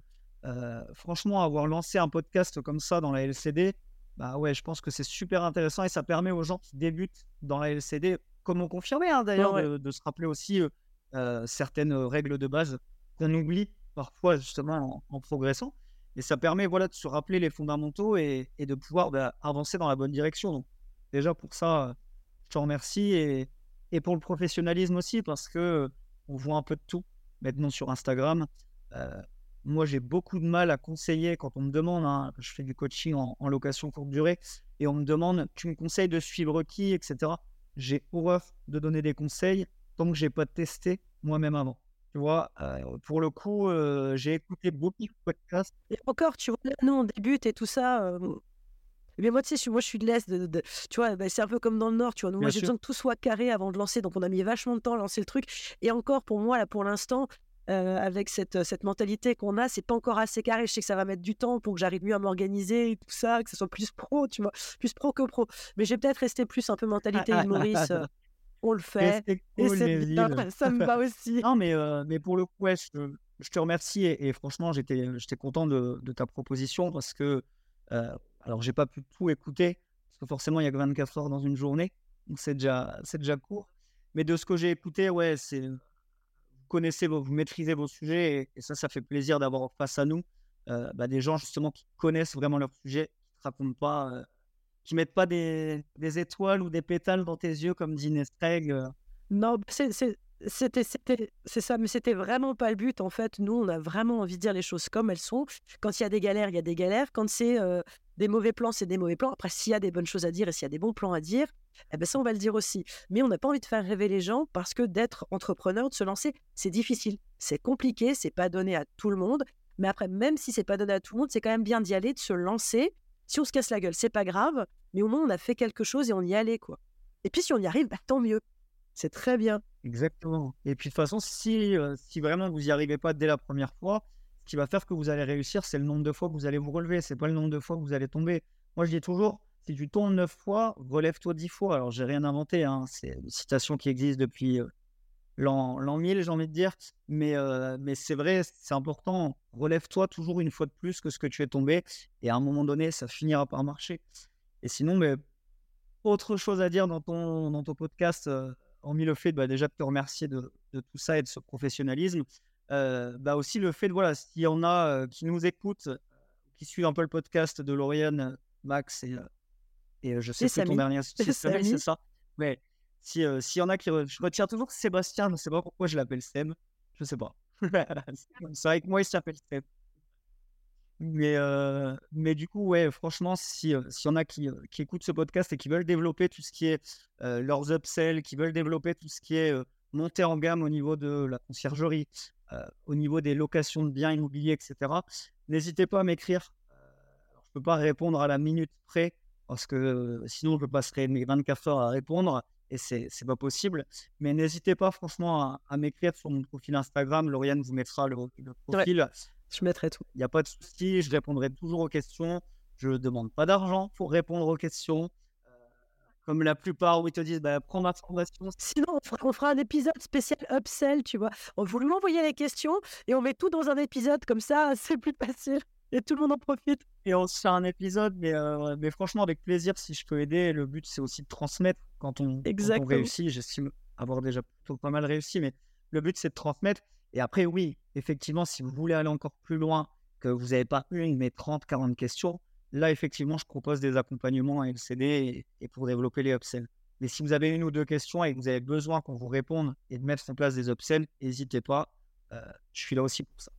franchement, avoir lancé un podcast comme ça dans la LCD, je pense que c'est super intéressant et ça permet aux gens qui débutent dans la LCD, comme on confirmait d'ailleurs, de se rappeler aussi certaines règles de base qu'on oublie parfois justement en progressant. Et ça permet de se rappeler les fondamentaux et de pouvoir avancer dans la bonne direction. Donc, déjà, pour ça, je te remercie. Et pour le professionnalisme aussi, parce qu'on voit un peu de tout. maintenant sur Instagram. Moi, j'ai beaucoup de mal à conseiller quand on me demande, hein, je fais du coaching en location courte durée, et on me demande, tu me conseilles de suivre qui, etc. J'ai horreur de donner des conseils tant que je n'ai pas testé moi-même avant. Tu vois, pour le coup, j'ai écouté beaucoup de podcasts. Et encore, tu vois, nous, on débute et tout ça. Mais moi, tu sais, moi, je suis de l'Est. Tu vois, ben, c'est un peu comme dans le Nord. Tu vois, donc, moi, j'ai besoin que tout soit carré avant de lancer. Donc, on a mis vachement de temps à lancer le truc. Et encore, pour moi, là, pour l'instant... avec cette mentalité qu'on a, c'est pas encore assez carré. Je sais que ça va mettre du temps pour que j'arrive mieux à m'organiser et tout ça, que ce soit plus pro, tu vois, plus pro que pro. Mais j'ai peut-être resté plus un peu mentalité Île Maurice. On le fait. Et c'est bien, cool, ça me va aussi. Non, mais pour le coup, ouais, je te remercie et franchement, j'étais content de ta proposition parce que, alors, j'ai pas pu tout écouter parce que forcément, il y a que 24 heures dans une journée, donc c'est déjà court. Mais de ce que j'ai écouté, ouais, c'est. Vous maîtrisez vos sujets et ça fait plaisir d'avoir face à nous des gens justement qui connaissent vraiment leur sujet, qui ne te racontent pas, qui ne mettent pas des étoiles ou des pétales dans tes yeux comme dit Nestreg. Non, c'est ça, mais c'était vraiment pas le but en fait. Nous, on a vraiment envie de dire les choses comme elles sont. Quand il y a des galères, il y a des galères. Quand c'est des mauvais plans, c'est des mauvais plans. Après, s'il y a des bonnes choses à dire et s'il y a des bons plans à dire, eh ben ça, on va le dire aussi. Mais on n'a pas envie de faire rêver les gens parce que d'être entrepreneur, de se lancer, c'est difficile, c'est compliqué, c'est pas donné à tout le monde. Mais après, même si c'est pas donné à tout le monde, c'est quand même bien d'y aller, de se lancer. Si on se casse la gueule, c'est pas grave, mais au moins, on a fait quelque chose et on y allait, quoi. Et puis, si on y arrive, bah, tant mieux. C'est très bien. Exactement. Et puis, de toute façon, si vraiment vous n'y arrivez pas dès la première fois, ce qui va faire que vous allez réussir, c'est le nombre de fois que vous allez vous relever. C'est pas le nombre de fois que vous allez tomber. Moi, je dis toujours, si tu tombes 9 fois, relève-toi 10 fois. Alors, j'ai rien inventé, hein. C'est une citation qui existe depuis l'an 1000, j'ai envie de dire. Mais c'est vrai, c'est important. Relève-toi toujours une fois de plus que ce que tu es tombé. Et à un moment donné, ça finira par marcher. Et sinon, mais autre chose à dire dans ton podcast hormis le fait déjà de te remercier de tout ça et de ce professionnalisme, aussi le fait de, voilà, s'il y en a qui nous écoutent, qui suivent un peu le podcast de Lauriane, Max et je sais que ton dernier c'est ça. Mais s'il y en a qui... je retiens toujours Sébastien, je ne sais pas pourquoi je l'appelle Seb, je ne sais pas. C'est vrai que moi, il s'appelle Seb. Mais du coup, ouais, franchement, s'il y en a qui écoutent ce podcast et qui veulent développer tout ce qui est leurs upsells, qui veulent développer tout ce qui est monter en gamme au niveau de la conciergerie, au niveau des locations de biens immobiliers, etc., n'hésitez pas à m'écrire. Alors, je ne peux pas répondre à la minute près parce que sinon, je passerai mes 24 heures à répondre et ce n'est pas possible. Mais n'hésitez pas, franchement, à m'écrire sur mon profil Instagram. Lauriane vous mettra le profil. Ouais. Je mettrai tout. Il n'y a pas de souci, je répondrai toujours aux questions. Je ne demande pas d'argent pour répondre aux questions. Comme la plupart où ils te disent, prends ma formation. Sinon, on fera un épisode spécial upsell, tu vois. Vous m'envoyez les questions et on met tout dans un épisode. Comme ça, c'est plus facile et tout le monde en profite. Et on se fait un épisode, mais franchement, avec plaisir, si je peux aider. Le but, c'est aussi de transmettre quand on réussit. J'estime avoir déjà plutôt pas mal réussi, mais le but, c'est de transmettre. Et après, oui, effectivement, si vous voulez aller encore plus loin, que vous n'avez pas une, mais 30, 40 questions, là, effectivement, je propose des accompagnements à LCD et pour développer les upsells. Mais si vous avez une ou deux questions et que vous avez besoin qu'on vous réponde et de mettre en place des upsells, n'hésitez pas. Je suis là aussi pour ça.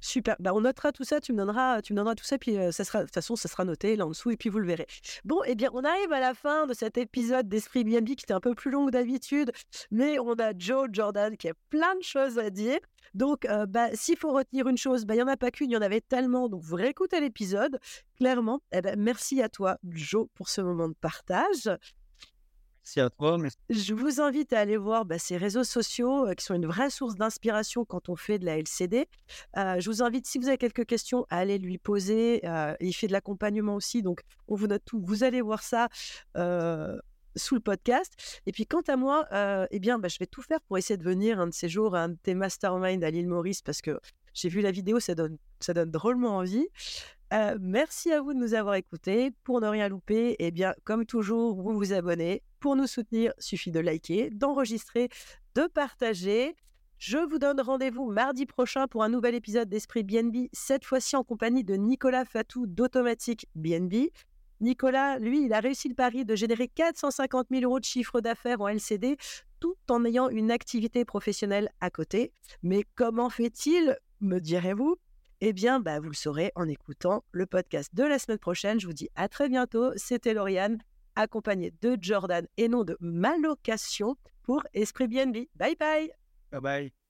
Super. On notera tout ça. Tu me donneras tout ça. Puis, de toute façon, ça sera noté là en dessous et puis vous le verrez. Bon, eh bien, on arrive à la fin de cet épisode d'Esprit BNB qui était un peu plus long que d'habitude. Mais on a Jordan qui a plein de choses à dire. Donc, s'il faut retenir une chose, il n'y en a pas qu'une, il y en avait tellement. Donc, vous réécoutez l'épisode. Clairement, merci à toi, Jo, pour ce moment de partage. Merci à toi. Merci. Je vous invite à aller voir ces réseaux sociaux qui sont une vraie source d'inspiration quand on fait de la LCD. Je vous invite, si vous avez quelques questions, à aller lui poser. Il fait de l'accompagnement aussi, donc on vous note tout. Vous allez voir ça sous le podcast. Et puis, quant à moi, je vais tout faire pour essayer de venir un de ces jours à un de tes masterminds à l'Île Maurice parce que j'ai vu la vidéo, ça donne drôlement envie. Merci à vous de nous avoir écoutés. Pour ne rien louper, comme toujours, vous vous abonnez. Pour nous soutenir, suffit de liker, d'enregistrer, de partager. Je vous donne rendez-vous mardi prochain pour un nouvel épisode d'Esprit BNB, cette fois-ci en compagnie de Nicolas Fatou d'Automatique BNB. Nicolas, lui, il a réussi le pari de générer 450 000 euros de chiffre d'affaires en LCD, tout en ayant une activité professionnelle à côté. Mais comment fait-il, me direz-vous ? Eh bien, vous le saurez en écoutant le podcast de la semaine prochaine. Je vous dis à très bientôt. C'était Lauriane, accompagnée de Jordan Henon de Malo'Cation pour Esprit BNB. Bye bye. Bye bye.